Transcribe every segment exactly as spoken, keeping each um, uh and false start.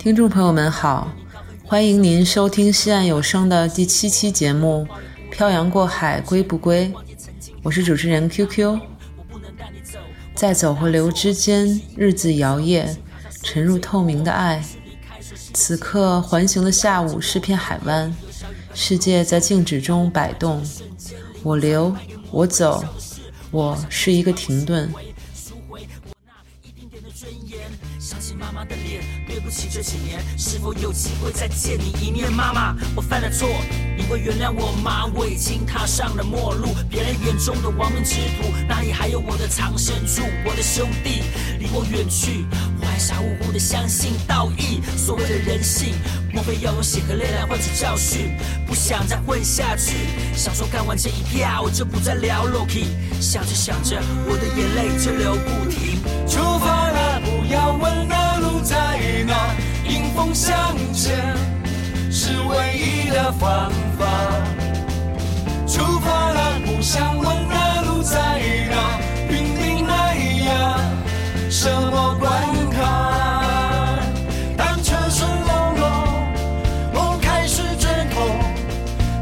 听众朋友们好，欢迎您收听西岸有声的第七期节目《漂洋过海归不归》，我是主持人 Q Q。 在走和流之间，日子摇曳，沉入透明的爱。此刻环形的下午是片海湾，世界在静止中摆动，我流，我走，我是一个停顿。这几年是否有机会再见你一面？妈妈，我犯了错，你会原谅我吗？我已经踏上了末路，别人眼中的亡命之徒，哪里还有我的藏身处？我的兄弟离我远去，我还傻乎乎的相信道义，所谓的人性，莫非要用血和泪来换取教训？不想再混下去，想说干完这一票我就不再聊 Loki， 想着想着，我的眼泪就流不停。出发了，不要问那路在哪。迎风向前是唯一的方法，出发了，不想问那路在哪，云顶那呀，什么关卡？单车顺隆隆，梦开始卷筒，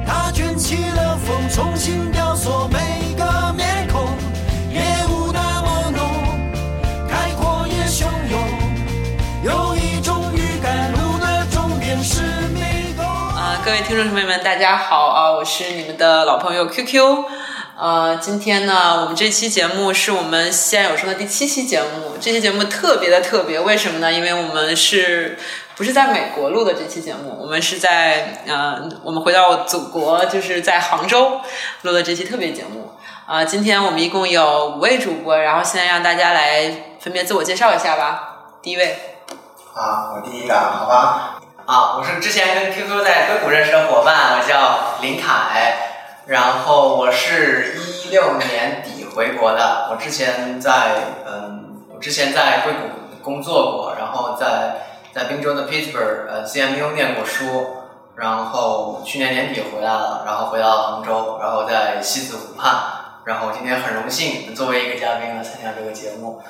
它卷起了风，重新雕塑每个面孔，也无那么浓，开阔也汹涌。有一种预感，路的终点是迷宫。啊，各位听众朋友们，大家好啊！我是你们的老朋友 Q Q。呃，今天呢，我们这期节目是我们西安有声的第七期节目。这期节目特别的特别，为什么呢？因为我们是不是在美国录的这期节目？我们是在呃，我们回到祖国，就是在杭州录的这期特别节目。啊、呃，今天我们一共有五位主播，然后现在让大家来分别自我介绍一下吧。第一位。啊，我第一个，好吧。啊，我是之前跟 Q Q 在硅谷认识的伙伴，我叫林凯，然后我是一六年底回国的。我之前在嗯，我之前在硅谷工作过，然后在在宾州的 Pittsburgh 呃 C M U 念过书，然后去年年底回来了，然后回到杭州，然后在西子湖畔，然后今天很荣幸作为一个嘉宾来参加这个节目。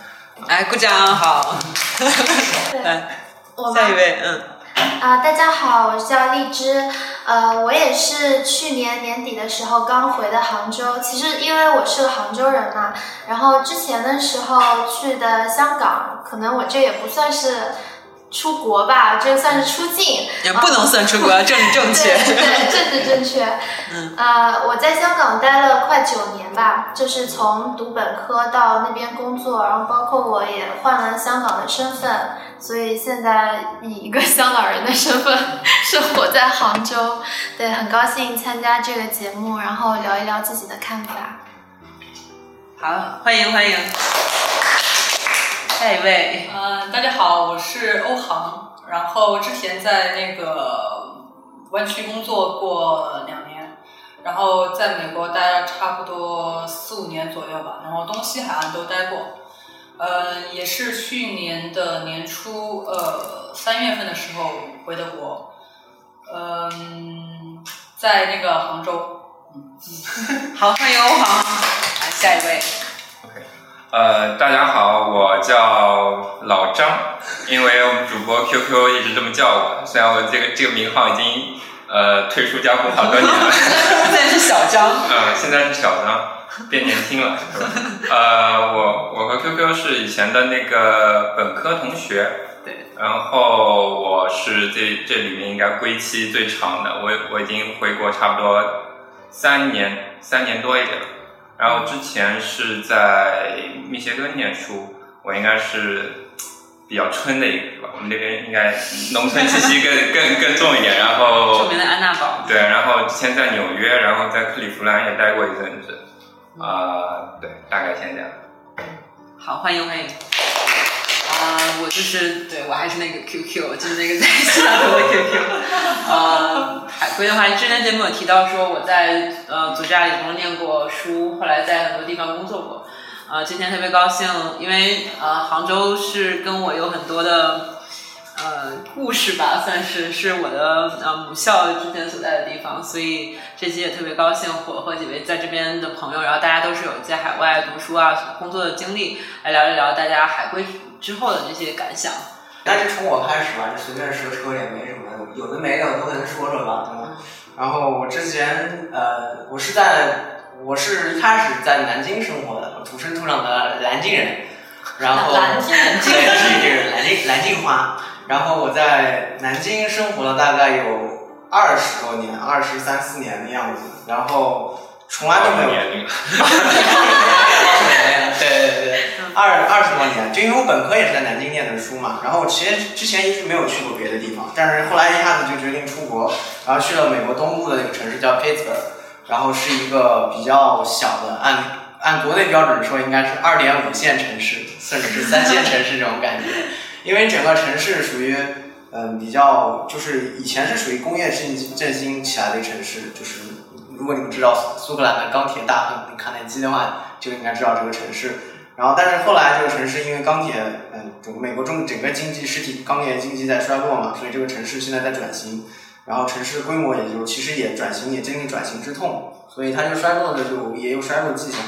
哎，鼓掌好。来，下一位，嗯。啊、呃，大家好，我叫荔枝，呃，我也是去年年底的时候刚回的杭州。其实因为我是个杭州人嘛，然后之前的时候去的香港，可能我这也不算是出国吧，这算是出境，也不能算出国，嗯、政治正确，对，对，政治正确。嗯，啊、呃，我在香港待了快九年吧，就是从读本科到那边工作，然后包括我也换了香港的身份，所以现在以一个香港人的身份生活在杭州。对，很高兴参加这个节目，然后聊一聊自己的看法。好，欢迎欢迎。下一位，嗯，大家好，我是欧航，然后之前在那个湾区工作过两年，然后在美国待了差不多四五年左右吧，然后东西海岸都待过，呃，也是去年的年初，呃，三月份的时候回的国，嗯、呃，在那个杭州，嗯、好，欢迎欧航，来下一位。呃，大家好，我叫老张，因为我们主播 Q Q 一直这么叫我，虽然我这个这个名号已经呃退出江湖好多年了。现在是小张。呃，现在是小张，变年轻了，是吧？呃，我我和 Q Q 是以前的那个本科同学，对，然后我是这这里面应该归期最长的，我我已经回国差不多三年三年多一点了。然后之前是在密歇根念书，我应该是比较春的一个，是吧？我们那边应该农村气息更更更重一点。然后著名的安娜堡。对，然后之前在纽约，然后在克利夫兰也待过一阵子，啊、呃，对，大概先这样。好，欢迎欢迎。啊、呃，我就是对我还是那个 Q Q， 就是那个在西雅图的 Q Q。呃，海归的话，之前节目有提到说我在呃佐治亚理工念过书，后来在很多地方工作过。啊、呃，今天特别高兴，因为呃杭州是跟我有很多的呃故事吧，算是是我的呃母校之前所在的地方，所以这期也特别高兴我和几位在这边的朋友，然后大家都是有在海外读书啊、工作的经历，来聊一聊大家海归之后的这些感想。但是从我开始吧，就随便说说也没什么，有的没的我都跟他说说吧，对吧？然后我之前呃，我是在我是一开始在南京生活的，土生土长的南京人，然后南京南京人，南京南京话。然后我在南京生活了大概有二十多年，二十三四年的样子，然后从来都没有年龄，对对对，二二十多年，就因为我本科也是在南京念的书嘛，然后其实之前一直没有去过别的地方，但是后来一下子就决定出国，然后去了美国东部的那个城市叫 Pittsburgh， 然后是一个比较小的，按按国内标准说应该是二点五线城市，甚至是三线城市这种感觉，因为整个城市属于。嗯，比较就是以前是属于工业振兴起来的城市，就是如果你们知道苏格兰的钢铁大亨卡耐基的话，就应该知道这个城市。然后，但是后来这个城市因为钢铁，嗯，整个美国中整个经济实体钢铁经济在衰落嘛，所以这个城市现在在转型。然后城市规模也就其实也转型也经历转型之痛，所以它就衰落的就也有衰落迹象。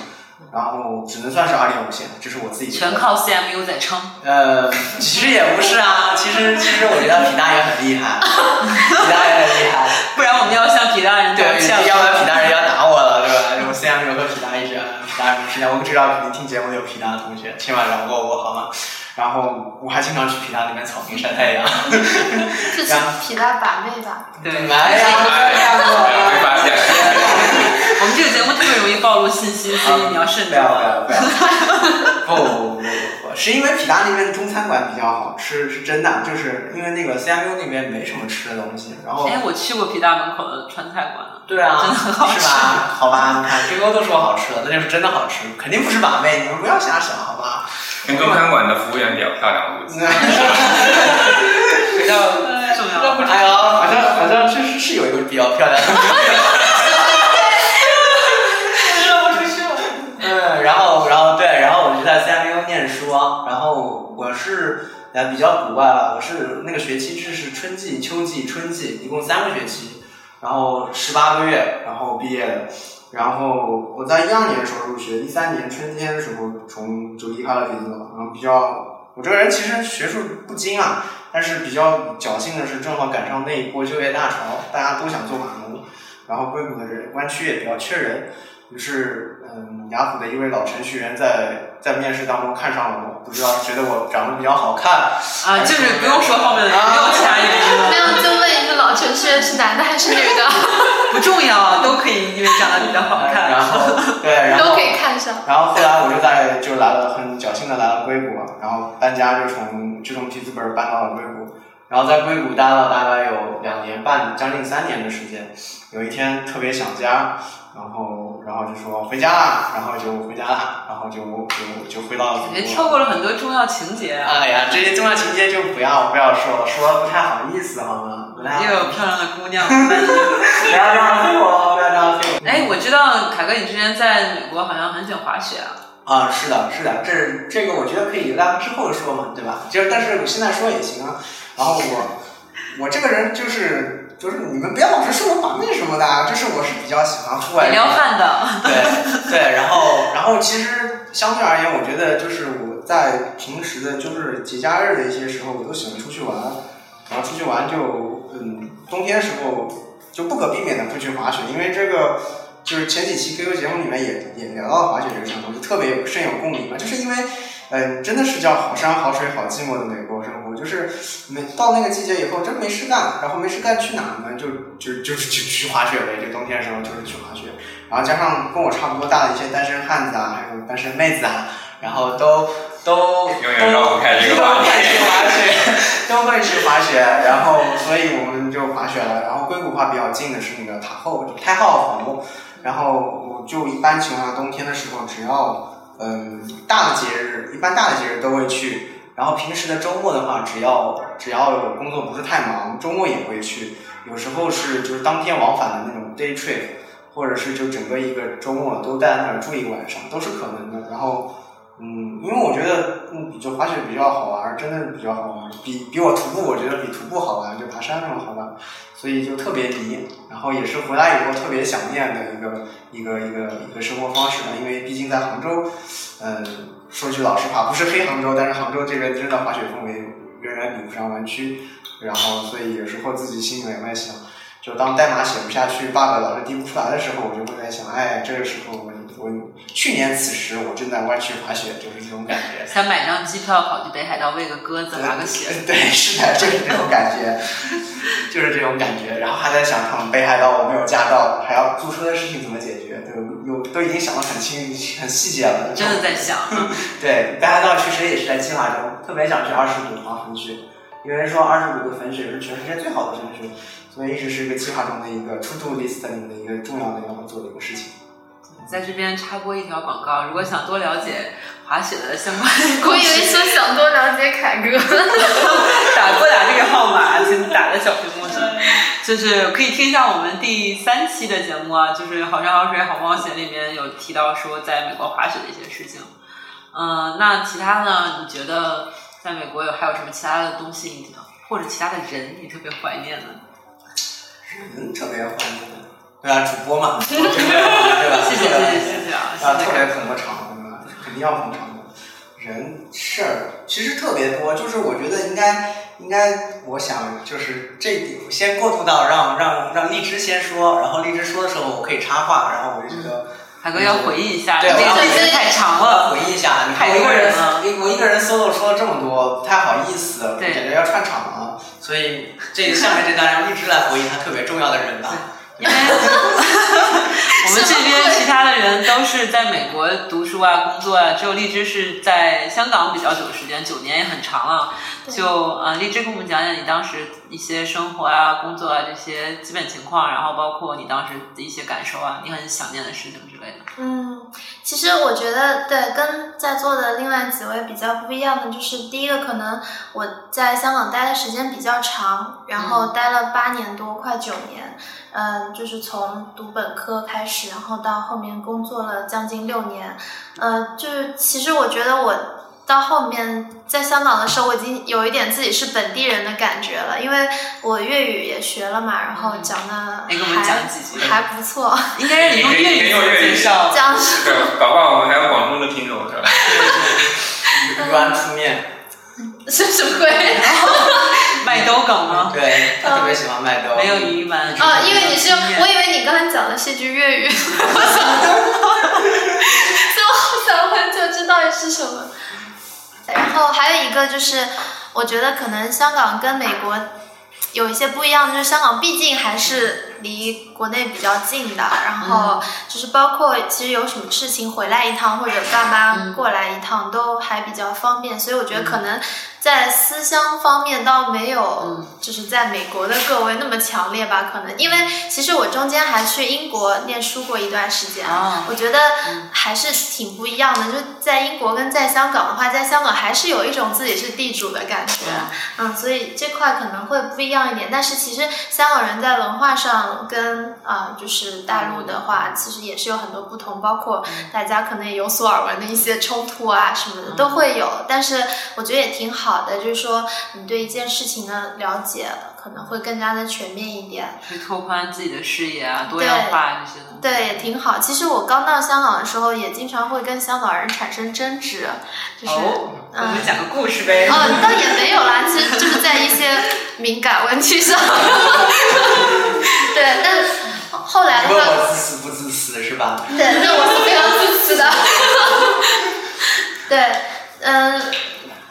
然后只能算是二点五线，这是我自己全靠 C M U 在撑。呃，其实也不是啊，其实其实我觉得皮大也很厉害，皮大也很厉害，不然我们要向皮大人对，要不然皮大人要打我了，对吧？我 C M U 和皮大一直，皮大皮大，我知道肯定听节目有皮大的同学，千万饶过我好吗？然后我还经常去皮大那边草坪晒太阳。是皮大把妹吧？对，哎呀，没发现。我们这个节目特别容易暴露信息，所以你要慎重。嗯、不要不要不要！不不不不，是因为匹大那边的中餐馆比较好吃，是真的，就是因为那个 C M U 那边没什么吃的东西。然后，哎，我去过匹大门口的川菜馆。对啊，真的很好吃。是吧？好吧，你看 Q Q 都说好吃了，那就是真的好吃，肯定不是把妹，你们不要瞎想，好吧？跟中餐馆的服务员比较漂亮，我觉得。比较重要。哎呦，好像好像确实是有一个比较漂亮的。然后，然后对，然后我就在 C M U 念书，然后我是呃比较古怪吧，我是那个学期制是春季、秋季、春季，一共三个学期，然后十八个月，然后毕业了。然后我在一二年的时候入学，一三年春天的时候从就离开了学校，然后比较我这个人其实学术不精啊，但是比较侥幸的是正好赶上那一波就业大潮，大家都想做码农，然后硅谷的人湾区也比较缺人。于是，嗯，雅虎的一位老程序员在在面试当中看上了我，不知道觉得我长得比较好看啊，就是不用说后面的，不用其他原因了。没有，就问一个老程序员是男的还是女的？不重要，都可以，因为长得比较好看，然后对，然后都可以看上。然后后来我就在就来了，很侥幸的来了硅谷，然后搬家就从就从匹兹堡搬到了硅谷。然后在硅谷待了大概有两年半，将近三年的时间。有一天特别想家，然后然后就说回家啦，然后就回家啦，然后就就就回到了。感觉跳过了很多重要情节啊！哎呀，这些重要情节就不要不要说了，说不太好意思好吗？又有漂亮的姑娘，不要这样对我，不要这样对我。哎，我知道凯哥，你之前在美国好像很喜欢滑雪啊。啊，是的，是的，这这个我觉得可以留到之后说嘛，对吧？就是，但是我现在说也行啊。然后我，我这个人就是就是你们不要老是说我把妹什么的，就是我是比较喜欢户外的。聊饭的。对对，然后然后其实相对而言，我觉得就是我在平时的，就是节假日的一些时候，我都喜欢出去玩，然后出去玩就嗯，冬天的时候就不可避免的会去滑雪，因为这个。就是前几期 Q Q 节目里面也也聊到滑雪这个项目，就特别深有共鸣嘛。就是因为，嗯、呃，真的是叫好山好水好寂寞的美国生活。就是每到那个季节以后，真没事干，然后没事干去哪呢？就就就去去滑雪呗。就冬天的时候就是去滑雪，然后加上跟我差不多大的一些单身汉子啊，还有单身妹子啊，然后都都永远绕不开这个滑雪，都会去滑雪。然后，所以我们就滑雪了。然后硅谷话比较近的是那个塔后，就太浩湖。然后我就一般情况下冬天的时候，只要嗯大的节日，一般大的节日都会去。然后平时的周末的话，只要只要有工作不是太忙，周末也会去。有时候是就是当天往返的那种 day trip， 或者是就整个一个周末都在那儿住一晚上，都是可能的。然后嗯，因为我觉得嗯，就滑雪比较好玩，真的比较好玩，比比我徒步，我觉得比徒步好玩，就爬山那种好玩。所以就特别迷，然后也是回来以后特别想念的一个一个一个一个生活方式吧。因为毕竟在杭州，嗯，说句老实话，不是黑杭州，但是杭州这边真的滑雪氛围仍然比不上湾区，然后所以有时候自己心里也在想，就当代码写不下去 bug 老是滴不出来的时候，我就会在想，哎，这个时候我我去年此时我正在湾区滑雪，就是这种感觉，想买张机票跑去北海道喂个鸽子滑个雪，对，是的，就是这种感觉就是这种感觉，然后还在想看北海道我没有驾照还要租车的事情怎么解决，对，有都已经想得很清很细节了，真的在想对，北海道其实也是在计划中，特别想去二十五个黄分区，有人说二十五个分区是全世界最好的分区，所以一直是一个计划中的一个 to do list 里的一个重要的要做的一个事情。在这边插播一条广告，如果想多了解滑雪的相关的，我以为说想多了解凯哥打拨打这个号码，请打在小屏幕上，就是可以听一下我们第三期的节目啊，就是好山好水好冒险里面有提到说在美国滑雪的一些事情。嗯、呃，那其他呢，你觉得在美国有还有什么其他的东西或者其他的人你特别怀念的？人特别怀念的，对啊，主播嘛，对吧？谢谢谢谢谢啊！啊，特别捧个场，对吧？肯定要捧场的。人事儿其实特别多，就是我觉得应该应该，我想就是这先过渡到让让让荔枝先说，然后荔枝说的时候我可以插话，然后我就觉得海哥要回忆一下，对，这个太长了，回忆一下，你看我一个人，我一个人 solo 说了这么多，不太好意思，我觉得要串场了，所以这下面这段让荔枝来回忆他特别重要的人吧。因为我们这边其他的人都是在美国读书啊工作啊，只有荔枝是在香港比较久的时间，九年也很长了，就呃荔枝跟我们讲讲你当时一些生活啊工作啊这些基本情况，然后包括你当时的一些感受啊，你很想念的事情之类的。嗯，其实我觉得对跟在座的另外几位比较不一样的，就是第一个可能我在香港待的时间比较长，然后待了八年多快九年，嗯，就是从读本科开始，然后到后面工作了将近六年，呃，就是其实我觉得我到后面在香港的时候，我已经有一点自己是本地人的感觉了，因为我粤语也学了嘛，然后讲的还还不错，应该是你用粤语介绍，讲对，搞不好我们还有广东的听众是吧？鱼丸出面。是什么鬼？麦兜梗吗？对，他特别喜欢麦兜。没有鱼丸。哦，因为你是，我以为你刚才讲的是句粤语，我想问，所以我想问，就知道到底是什么。然后还有一个就是，我觉得可能香港跟美国有一些不一样，就是香港毕竟还是离国内比较近的，然后就是包括其实有什么事情回来一趟或者爸妈过来一趟都还比较方便，所以我觉得可能在思乡方面倒没有就是在美国的各位那么强烈吧，可能因为其实我中间还去英国念书过一段时间，我觉得还是挺不一样的，就在英国跟在香港的话，在香港还是有一种自己是地主的感觉，嗯，所以这块可能会不一样一点，但是其实香港人在文化上跟啊、呃、就是大陆的话其实也是有很多不同，包括大家可能也有所耳闻的一些冲突啊什么的都会有，但是我觉得也挺好好的，就是说你对一件事情的了解可能会更加的全面一点，去拓宽自己的视野啊，多样化这些东西，对，也挺好。其实我刚到香港的时候，也经常会跟香港人产生争执，就是、哦嗯、我们讲个故事呗。哦，倒也没有啦，其实就是在一些敏感问题上，对，但后来的话，我自私不自私是吧？对，那我是非常自私的，对，嗯。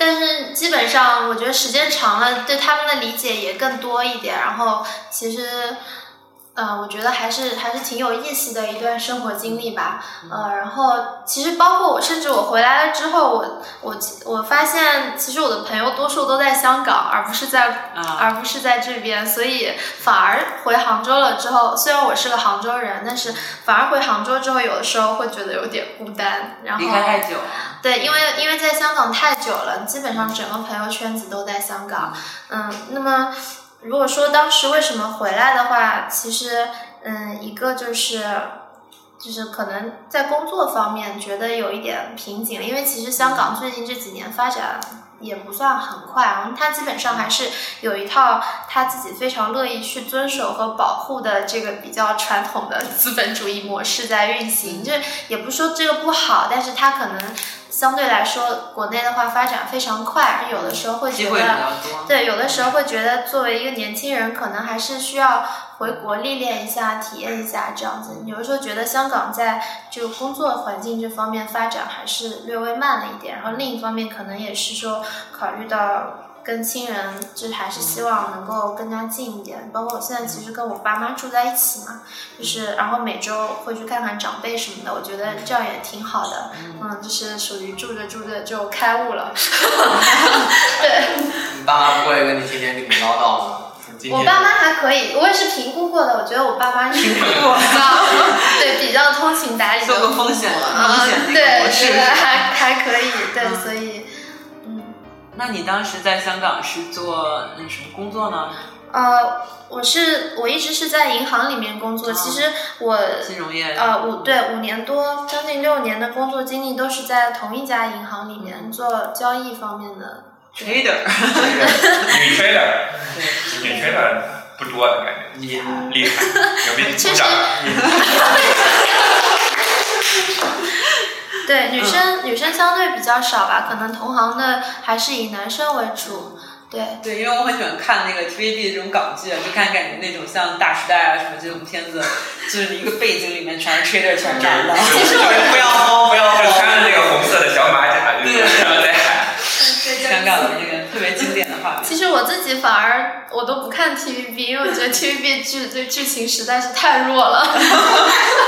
但是基本上我觉得时间长了对他们的理解也更多一点，然后其实呃我觉得还是还是挺有意思的一段生活经历吧，呃然后其实包括我甚至我回来了之后，我我我发现其实我的朋友多数都在香港而不是在、嗯、而不是在这边，所以反而回杭州了之后，虽然我是个杭州人，但是反而回杭州之后有的时候会觉得有点孤单，然后离开太久了，对，因为因为在香港太久了，基本上整个朋友圈子都在香港。嗯，那么如果说当时为什么回来的话，其实嗯，一个就是就是可能在工作方面觉得有一点瓶颈，因为其实香港最近这几年发展也不算很快，然后他基本上还是有一套他自己非常乐意去遵守和保护的这个比较传统的资本主义模式在运行，就也不是说这个不好，但是他可能相对来说国内的话发展非常快，有的时候会觉得对，有的时候会觉得作为一个年轻人可能还是需要回国历练一下体验一下这样子。有的时候觉得香港在就工作环境这方面发展还是略微慢了一点，然后另一方面可能也是说考虑到跟亲人就还是希望能够更加近一点，包括我现在其实跟我爸妈住在一起嘛，就是然后每周会去看看长辈什么的，我觉得这样也挺好的。嗯，就是属于住着住着就开悟了。对，你爸妈不会跟你天天跟你唠叨吗？我爸妈还可以，我也是评估过的，我觉得我爸妈是比较对比较通情达理的，做个风险风险这个模式，对，还还可以，对，嗯、所以。那你当时在香港是做嗯什么工作呢？呃，我是我一直是在银行里面工作。哦、其实我金融业呃五对五年多将近六年的工作经历都是在同一家银行里面做交易方面的 trader， 女 trader， 女 trader 不多的感觉，厉害厉害，有没有鼓掌？对，女生、嗯、女生相对比较少吧，可能同行的还是以男生为主。对对，因为我很喜欢看那个 T V B 这种港剧，就看感觉那种像《大时代》啊什么这种片子，就是一个背景里面全是 trader 全是男的。其实我不要不要穿那个红色的小马甲，对对对。香港的那个特别经典的话，其实我自己反而我都不看 T V B， 因为我觉得 T V B 剧对剧情实在是太弱了，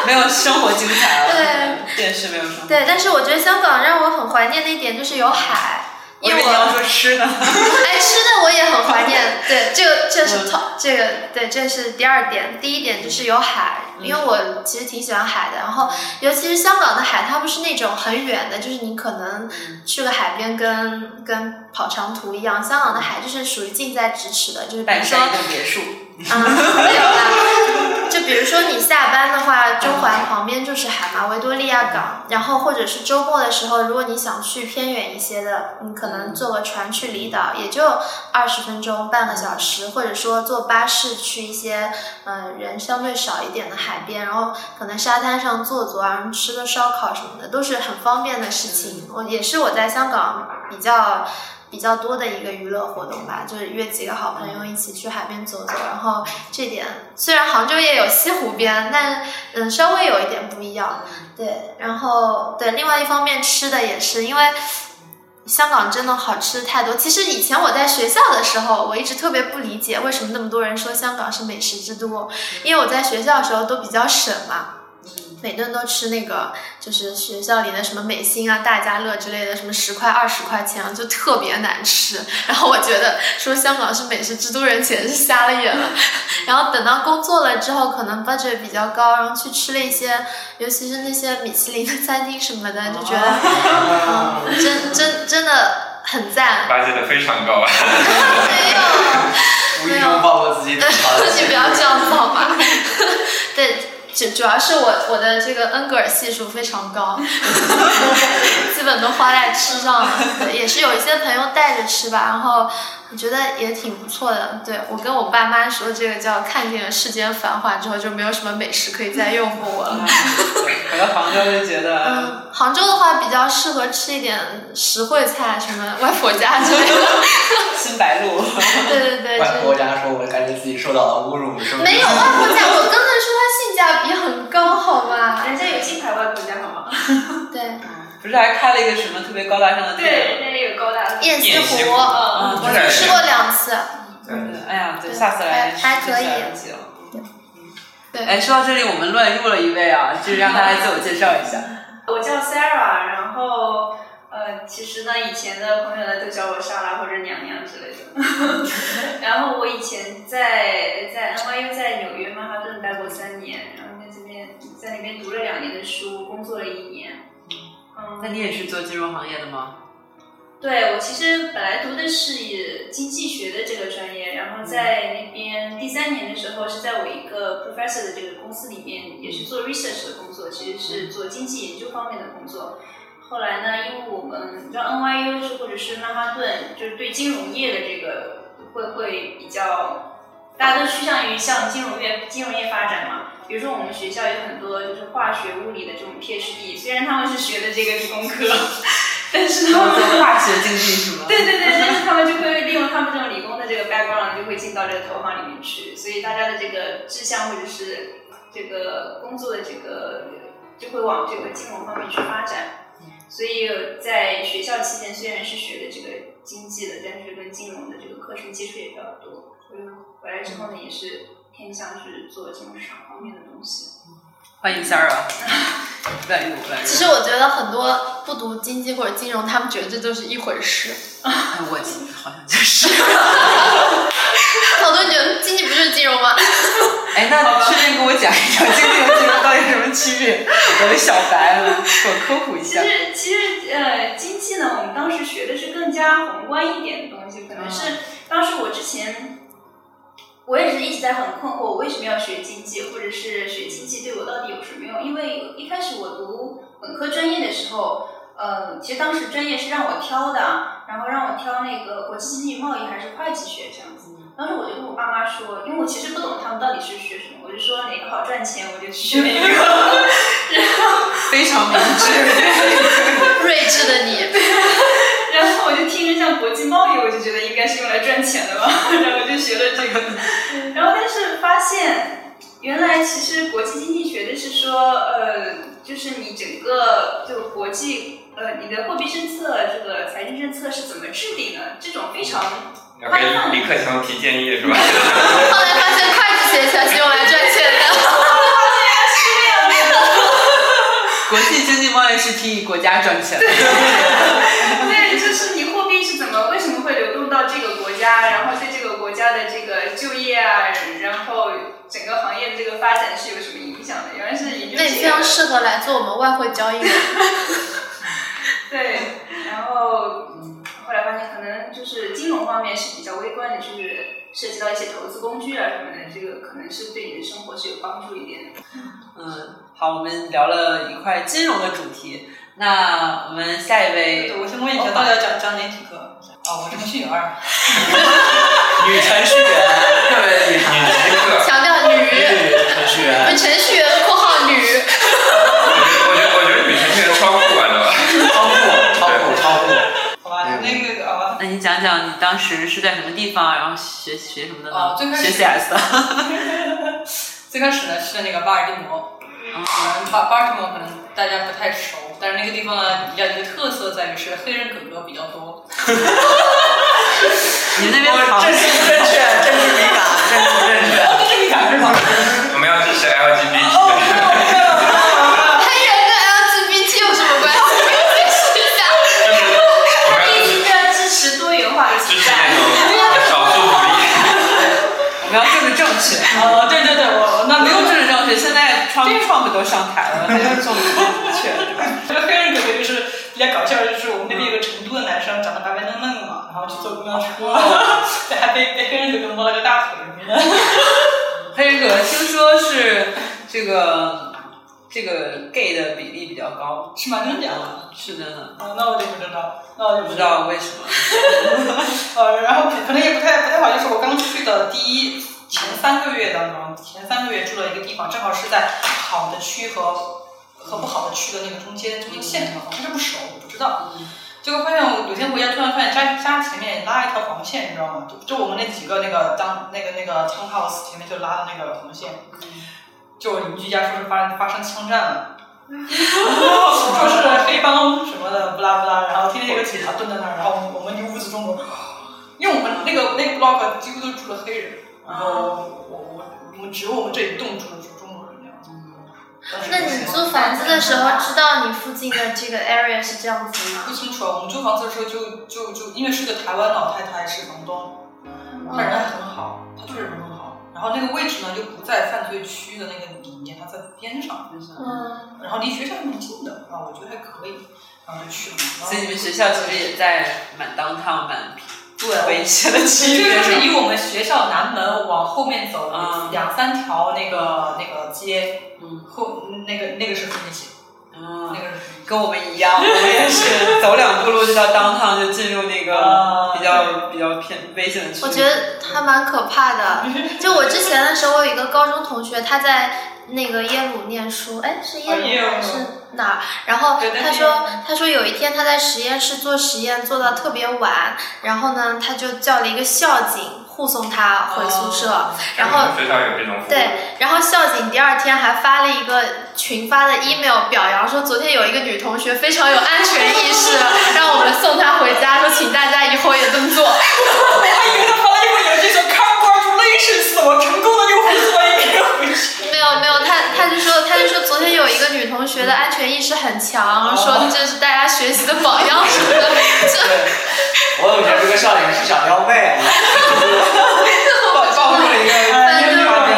没有生活精彩了。对，电视没有生活。对，但是我觉得香港让我很怀念的一点就是有海。因为我要说吃的，哎，吃的我也很怀念。对，这个这是、嗯、这个对，这是第二点。第一点就是有海，因为我其实挺喜欢海的。然后，尤其是香港的海，它不是那种很远的，就是你可能去个海边跟跟跑长途一样。香港的海就是属于近在咫尺的，就是比如说一栋别墅，嗯，没有啦。就比如说你下班的话，中环旁边就是海嘛，维多利亚港。然后或者是周末的时候，如果你想去偏远一些的，你可能坐个船去离岛，也就二十分钟、半个小时，或者说坐巴士去一些嗯、呃、人相对少一点的海边，然后可能沙滩上坐坐啊，吃个烧烤什么的，都是很方便的事情。我也是我在香港比较。比较多的一个娱乐活动吧，就是约几个好朋友一起去海边走走。然后这点虽然杭州也有西湖边，但嗯稍微有一点不一样。对，然后对，另外一方面吃的也是，因为香港真的好吃太多。其实以前我在学校的时候，我一直特别不理解为什么那么多人说香港是美食之都，因为我在学校的时候都比较省嘛。每顿都吃那个，就是学校里的什么美心啊、大家乐之类的，什么十块、二十块钱啊，就特别难吃。然后我觉得说香港是美食之都人，简直是瞎了眼了。然后等到工作了之后，可能 budget 比较高，然后去吃了一些，尤其是那些米其林的餐厅什么的，就觉得，嗯、真真真的很赞。budget 非常高啊！没有，无意中暴露自己，自己不要这样子好吗？对。主要是我我的这个恩格尔系数非常高，基本都花在吃上了。也是有一些朋友带着吃吧，然后我觉得也挺不错的。对，我跟我爸妈说这个叫看尽了世间繁华之后，就没有什么美食可以再诱惑我了。我到杭州就觉得，嗯，杭州的话比较适合吃一点实惠菜，什么外婆家之类的。新白鹿。对对对。外婆家说，我感觉自己受到了侮辱，是吗？没有外婆家，我刚才说他。性价比很高，好吗？人家有金牌外婆家，好吗？对，不是还开了一个什么特别高大上的店？对，那里有高大上。雁西湖，嗯，我就吃过两次。对，哎呀，对，下次来还可以。对，哎，说到这里，我们乱入了一位啊，就是让他来自我介绍一下。我叫 Sarah， 然后呃，其实呢，以前的朋友呢都叫我莎拉或者娘娘之类的。然后我以前在在 N Y U 在纽约曼哈顿待过三年，然后在这边在那边读了两年的书，工作了一年。嗯，那你也是做金融行业的吗？对，我其实本来读的是经济学的这个专业，然后在那边第三年的时候是在我一个 professor 的这个公司里面，也是做 research 的工作，其实是做经济研究方面的工作。后来呢，因为我们你知道 N Y U 是或者是曼哈顿，就是对金融业的这个会会比较，大家都趋向于向金融业金融业发展嘛。比如说我们学校有很多就是化学、物理的这种 PhD， 虽然他们是学的这个理工科，但是他们化学进去是吗？对对对，但是他们就会利用他们这种理工的这个 background 就会进到这个投行里面去，所以大家的这个志向或者是这个工作的这个就会往这个金融方面去发展。所以在学校期间虽然是学的这个经济的，但是跟金融的这个课程接触也比较多，所以回来之后呢也是偏向是做金融市场方面的东西。欢迎 Sarah。 其实我觉得很多不读经济或者金融，他们觉得这就是一回事。哎，我好像就是好多人觉得经济不就是金融吗？哎，那顺便跟我讲一讲经济和金融到底有什么区别？我们小白了，给我科普一下。其实，其实呃，经济呢，我们当时学的是更加宏观一点的东西，可能是、嗯、当时我之前。我也是一直在很困惑，我为什么要学经济，或者是学经济对我到底有什么用？因为一开始我读本科专业的时候，呃，其实当时专业是让我挑的，然后让我挑那个国际经济贸易还是会计学这样子。当时我就跟我爸妈说，因为我其实不懂他们到底是学什么，我就说哪个好赚钱我就去学哪个。然后非常明智，睿智的你。然后我就听着像国际贸易，我就觉得应该是用来赚钱的吧，然后我就学了这个。然后但是发现，原来其实国际经济学的是说，呃，就是你整个就国际，呃，你的货币政策、这个财政政策是怎么制定的？这种非常。要给李克强提建议是吧？后来发现会计学才是用来赚钱的。国际经济贸易是替国家赚钱。对，就是你货币是怎么，为什么会流动到这个国家，然后对这个国家的这个就业啊，然后整个行业的这个发展是有什么影响的？原来是研究。那你非常适合来做我们外汇交易的。对，然后后来发现可能就是金融方面是比较微观的，就是涉及到一些投资工具啊什么的，这个可能是对你的生活是有帮助一点的。嗯，好，我们聊了一块金融的主题，那我们下一位。对，我先问一下，到底要讲讲哪几个？哦，我这个是女二，女程序员，对，女程序员，强调女，女程序员，女程序员（括号女）。我觉得，我觉得女程序员超酷玩的吧，超酷，超酷，超酷。好吧，那个啊，那你讲讲你当时是在什么地方，然后学学什么的呢？哦，最开始学 C S 的。最开始呢是那个巴尔的摩。嗯，巴巴尔的摩可能大家不太熟，但是那个地方呢比较一个特色在于是黑人哥哥比较多。你那边好，这是不正确，这是敏感，这是不正确，这是敏感，这是好。我们要支持 L G B T。哦，黑人跟 L G B T 有什么关系？试一下。我们要支持多元化的存在，少数主义。我们要政治正确。哦，对对对，我那没有政治正确，现在。Trump 都上台了，他就做不全。这个黑人哥哥就是比较搞笑，就是我们那边有个成都的男生，长得白白嫩嫩的嘛，然后去坐公交车，还被被黑人哥哥摸了个大腿。黑人哥哥听说是这个这个 gay 的比例比较高，是吗？真的假的？是真的。哦，那我就不知道，那我就不知道为什么。呃，然后可能也不太不太好，就是我刚去的第一。前三个月当中，前三个月住了一个地方，正好是在好的区和和不好的区的那个中间，中间线上，但是不熟，我不知道。结果发现我有天回家，突然发现家家前面拉一条黄线，你知道吗？就就我们那几个那个当那个那个 townhouse 前面就拉的那个红线，就邻居家说是发发生枪战了。说是黑帮什么的，不拉不拉，然后天天一个警察蹲在那儿，然后我们一屋子中国，因为我们那个那个 block 几乎都住了黑人。然后我我我们只有我们这一栋住的是中国人这样子。那你租房子的时候知道你附近的这个 area 是这样子吗？不清楚，我们租房子的时候就就就因为是个台湾老太太是房东，她人很好，她对人很好。然后那个位置呢又不在犯罪区的那个里面，她在边上，就是嗯，然后离学校还蛮近的，啊，我觉得还可以，然后就去了。所以你们学校其实也在满downtown蛮。对，这就是以我们学校南门往后面走两三条那个那个街，嗯，后那个那个是分界线，嗯，那个跟我们一样，我们也是走两步路就到downtown就进入那个比较比较较偏危险的区域。我觉得还蛮可怕的。就我之前的时候，我有一个高中同学，他在那个耶鲁念书，哎，是耶鲁还是哪？然后他说，他说有一天他在实验室做实验，做到特别晚，然后呢，他就叫了一个校警护送他回宿舍。哦、然后学校有这种服务。对，然后校警第二天还发了一个群发的 email 表扬说，昨天有一个女同学非常有安全意识，让我们送她回家，说请大家以后也这么做。我还以为他发了一个邮件说 congratulations， 我成功的又回宿舍。没有没有，他他就说他就说昨天有一个女同学的安全意识很强，说这是大家学习的榜样什么的。我总觉得这个少年是小撩妹，暴露了一个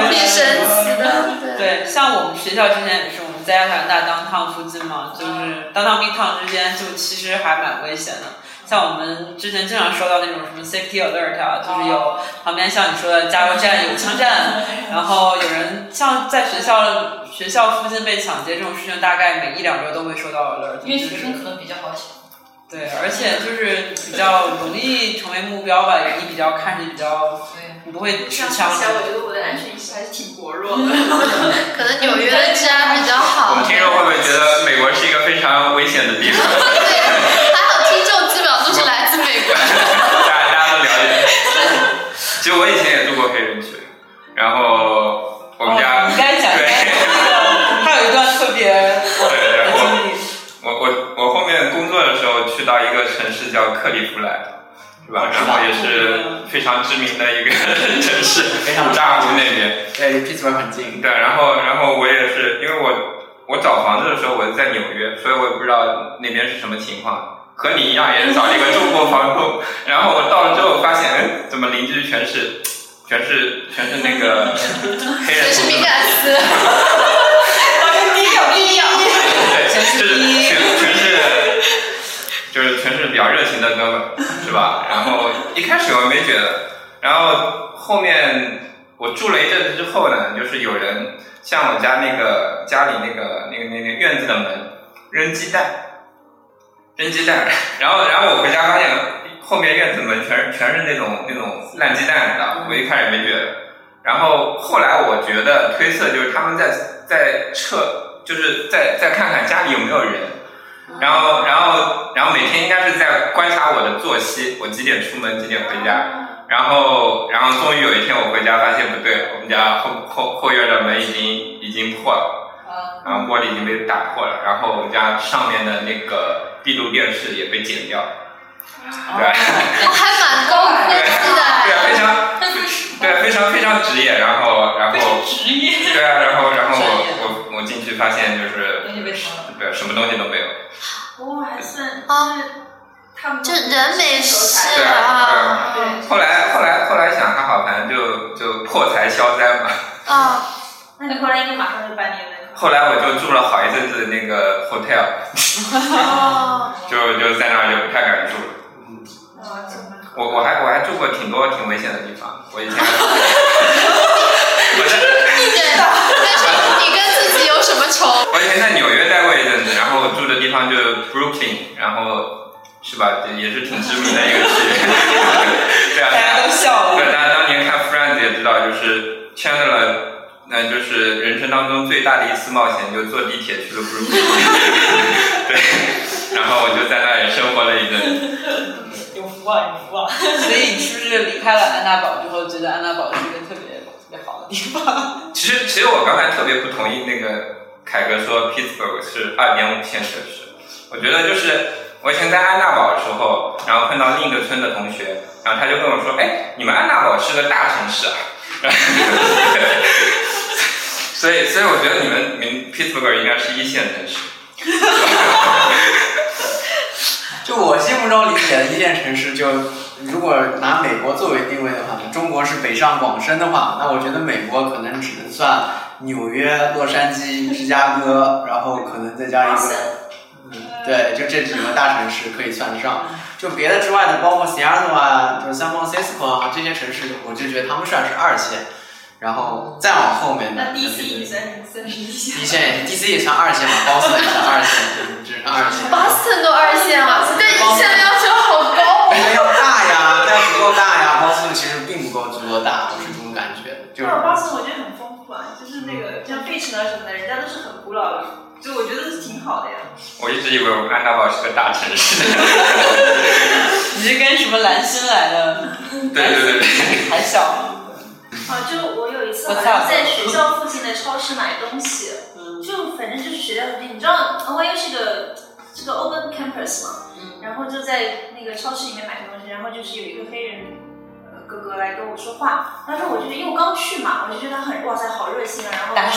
挺神奇的。对，像我们学校之前也是，我们在亚特兰大当趟附近嘛，就是当趟跟趟之间就其实还蛮危险的。像我们之前经常收到那种什么 safety alert 啊，就是有旁边像你说的加油站有枪战，然后有人像在学校学校附近被抢劫这种事情，大概每一两周都会收到 alert， 因为学生可能比较好抢。对，而且就是比较容易成为目标吧，你比较看着比较，你不会持枪。像我觉得我的安全意识还是挺薄弱的，可能纽约的治安比较好。我们听众会不会觉得美国是一个非常危险的地方？其实我以前也住过黑人区，然后我们家、哦、你该讲对，还有一段特别对对，我我我我后面工作的时候去到一个城市叫克利夫兰，是吧？然后也是非常知名的一个城市，大湖那边，对，离 Pittsburgh 很近。对，然后然后我也是，因为我我找房子的时候我在纽约，所以我也不知道那边是什么情况。和你一样也是找了一个中国房东，然后我到了之后发现，哎，怎么邻居全是全是全是那个黑人，全是敏感词，低调低调，对，就是全全是就是全是比较热情的哥们，是吧？然后一开始我没觉得，然后后面我住了一阵子之后呢，就是有人向我家那个家里那个那个那个院子的门扔鸡蛋。扔鸡蛋，然后然后我回家发现后面院子门全是全是那种那种烂鸡蛋的，我一看也没觉得。然后后来我觉得推测就是他们在在撤，就是在在看看家里有没有人，然后然后然后每天应该是在观察我的作息，我几点出门几点回家，然后然后终于有一天我回家发现不对，我们家后后后院的门已经已经破了。然后玻璃已经被打破了，然后我们家上面的那个闭路电视也被剪掉了，对，哦、还蛮高科技的，对啊，非常，对，非常非常职业，然后然后职业，对啊，然后然后我我我进去发现就是，对，什么东西都没有，哇、哦，还算啊，他们这人没事啊，对啊，对，后来后来后来想还好，反正就就破财消灾嘛，啊、哦，那你后来应该马上就搬离了。后来我就住了好一阵子那个 hotel， 就就在那儿就不太敢住了。嗯，我我还我还住过挺多挺危险的地方。我以前，我在，但是你跟自己有什么仇？我以前在纽约待过一阵子，然后我住的地方就是 Brooklyn， 然后是吧，也是挺知名的一个区。对啊，大家都笑了。对，大家当年看 Friends 也知道，就是Chandler。那就是人生当中最大的一次冒险，就坐地铁去了布鲁克林。对，然后我就在那里生活了一阵。有福啊，有福啊！所以你是不是离开了安娜堡之后，觉得安娜堡是一个特别特别好的地方？其实，其实我刚才特别不同意那个凯哥说 Pittsburgh 是二点五线城市。我觉得就是我以前在安娜堡的时候，然后碰到另一个村的同学，然后他就跟我说：“哎，你们安娜堡是个大城市啊。”所以，所以我觉得你们，你们 Pittsburgh 应该是一线城市。就我心目中理解的一线城市，就如果拿美国作为定位的话，中国是北上广深的话，那我觉得美国可能只能算纽约、洛杉矶、芝加哥，然后可能再加一个，嗯，对，就这几个大城市可以算得上。就别的之外的，包括 Seattle 啊，就是 San Francisco 啊这些城市，我就觉得他们算是二线。然后再往后面呢，那 D C 也算算是一线，一线 D C 也算二线嘛，波士顿也算二线，这是二线。波士顿都二线了，对一线的要求好高。没有大呀，但不够大。以为我们安大堡是个大城市。你是跟什么蓝星来的？对对对对，还小。啊，就我有一次好像在学校附近的超市买东西，就反正就是学校附近，你知道 N Y U 是个这个 open campus 嘛，然后就在那个超市里面买东西，然后就是有一个黑人哥哥来跟我说话，当时我就是因为我刚去嘛，我就觉得很哇塞好热情啊，然后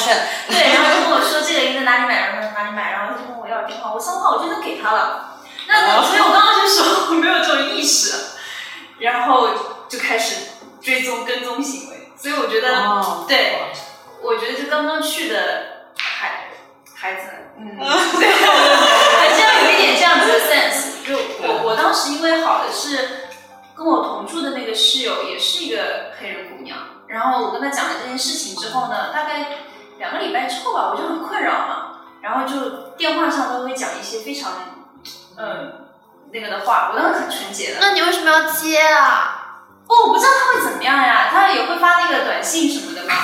对，然后就跟我说这个应该哪里买，然后哪里买，然后他就问我要电话，我三号我就能给他了，那所以我刚刚就说我没有这种意识，然后就开始追踪跟踪行为。所以我觉得，哦、对，我觉得就刚刚去的孩孩子，嗯，对，还是要有一点这样子的 sense。就我我当时因为好的是跟我同住的那个室友也是一个黑人姑娘，然后我跟她讲了这件事情之后呢，大概两个礼拜之后吧，我就很困扰嘛，然后就电话上都会讲一些非常嗯那个的话，我当时很纯洁的。那你为什么要接啊？哦，我不知道他会怎么样呀，他也会发那个短信什么的嘛。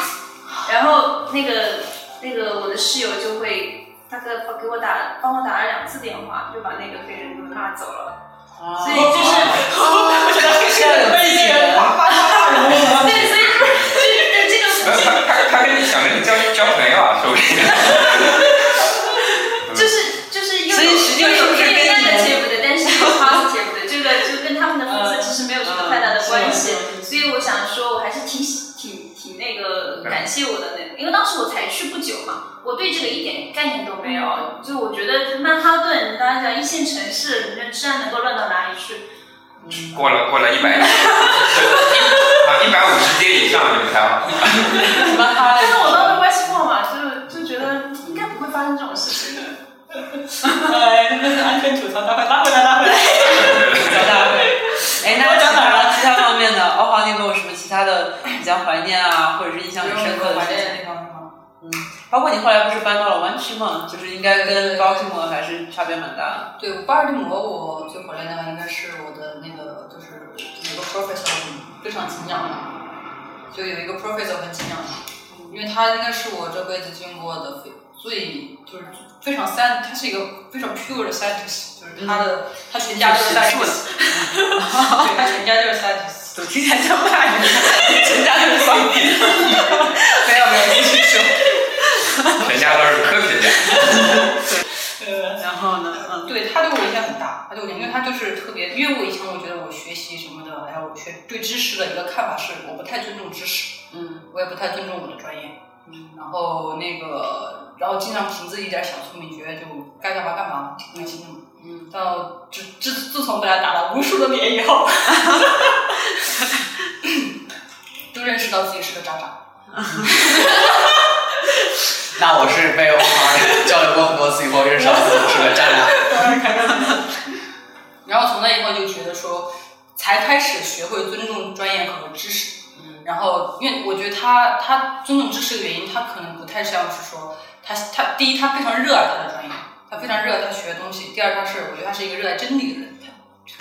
然后那个那个我的室友就会，他给给我打帮我打了两次电话，就把那个黑人给我骂走了。哦、所以就是，我觉得黑人被人打骂骂对，所以就是这个。他他他跟你想着交交朋友啊，是不是？就是就是又有又有黑人的接不得，但是又有他的接不得，这个就跟他们的肤色其实没有什么太大的关系。所以我想说，我还是挺挺挺那个感谢我的那个，因为当时我才去不久嘛，我对这个一点概念都没有。就我觉得曼哈顿，大家讲一线城市，你治安能够乱到哪里去？过了过了一百，啊一百五十街以上你们才好。但是我到 West Point 嘛，就就觉得应该不会发生这种事情的。哎，那是安全吐槽大会，拉回来拉回来。大会。哎，那讲哪了？其他方面的，奥华那个有什么其他的比较怀念啊，或者是印象很深刻的事情那方面吗？嗯，包括你后来不是搬到了湾区吗？就是应该跟巴尔的摩还是差别蛮大的。对，我巴尔的摩我最怀念的应该是我的那个，就是有个 professor 非常敬仰的，就有一个 professor 很敬仰的，因为他应该是我这辈子见过的非最就是非常 scientist， 他是一个非常 pure 的 scientist。就是他的，他全家就是赛术的，对，他全家就是赛术，怎么听起来像骂人？全家就是丧逼，没有没有，继续说。全家都是科学家。对，呃，然后呢？嗯，对他对我影响很大，他对我影响，因为他就是特别，因为我以前我觉得我学习什么的，还有我学对知识的一个看法是，我不太尊重知识，嗯，我也不太尊重我的专业，嗯，然后那个，然后经常凭自己一点小聪明觉得就该干嘛干嘛，挺开心的。嗯，到自自自从被他打了无数的脸以后，就认识到自己是个渣渣。那我是被我妈教育过很多次以后，认识到自己是个渣渣。然后从那以后就觉得说，才开始学会尊重专业和知识。嗯，然后因为我觉得他他尊重知识的原因，他可能不太像是说他他第一他非常热爱他的专业。他非常热爱他学的东西。第二，他是我觉得他是一个热爱真理的人，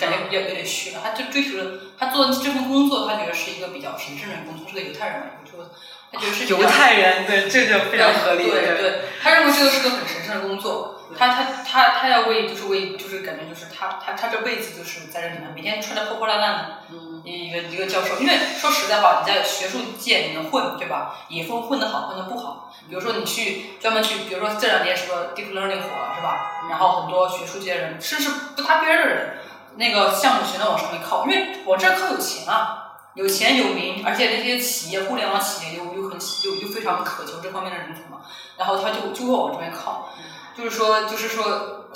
他感觉比较有点虚了。他就追求了他做这份工作，他觉得是一个比较神圣的工作，是个犹太人嘛，说他觉得是犹太人，对，这就非常合理。对 对, 对，他认为这个是个很神圣的工作，他他他他要为就是为就是感觉就是他他他这辈子就是在这里面每天穿得破破烂烂的，嗯，一个一个教授。因为说实在话，你在学术界你能混对吧？也分混得好，混得不好。比如说你去专门去，比如说这两年什么 deep learning 火是吧？然后很多学术界的人，甚至不搭边的人，那个项目全都往上面靠，因为我这靠有钱啊，有钱有名，而且这些企业，互联网企业又又很又又非常渴求这方面的人才嘛，然后他就就会往这边靠，就是说就是说，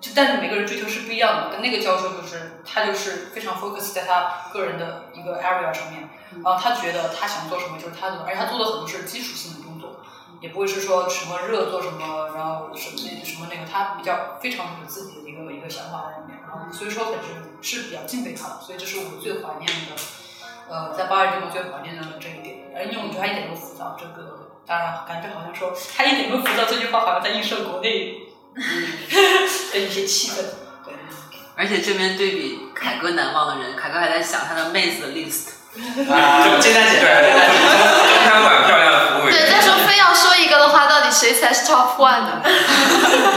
就但是每个人追求是不一样的。但那个教授就是他就是非常 focus 在他个人的一个 area 上面，然后他觉得他想做什么就是他做，而且他做的很多是基础性的。也不会是说什么热做什么，然后什么什么那个，他比较非常有自己的一个一个想法在里面，然后所以说感觉是比较敬佩他的，所以这是我最怀念的，呃，在巴尔的摩最怀念的这一点。而因为我觉得他一点都不浮躁，这个当然感觉好像说他一点都不浮躁，这句话好像在映射国内的一些气氛。对，而且这边对比凯哥难忘的人，凯哥还在想他的妹子的 list。啊，这大姐，对，中餐馆漂亮的服务员。对，但是非要说一个的话，到底谁才是 top one 呢？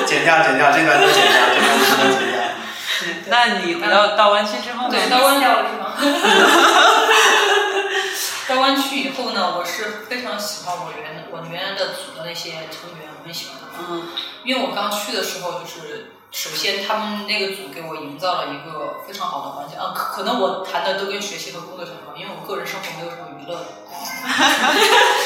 剪掉剪掉，这段都剪掉，这段都剪掉。那你回到到湾区之后呢？对，到湾区了是吗？到湾区以后呢，我是非常喜欢我原来我原来的组的那些成员，我很喜欢他们。嗯。因为我刚去的时候，就是首先他们那个组给我营造了一个非常好的环境啊，可可能我谈的都跟学习和工作相关，因为我个人生活没有什么娱乐的。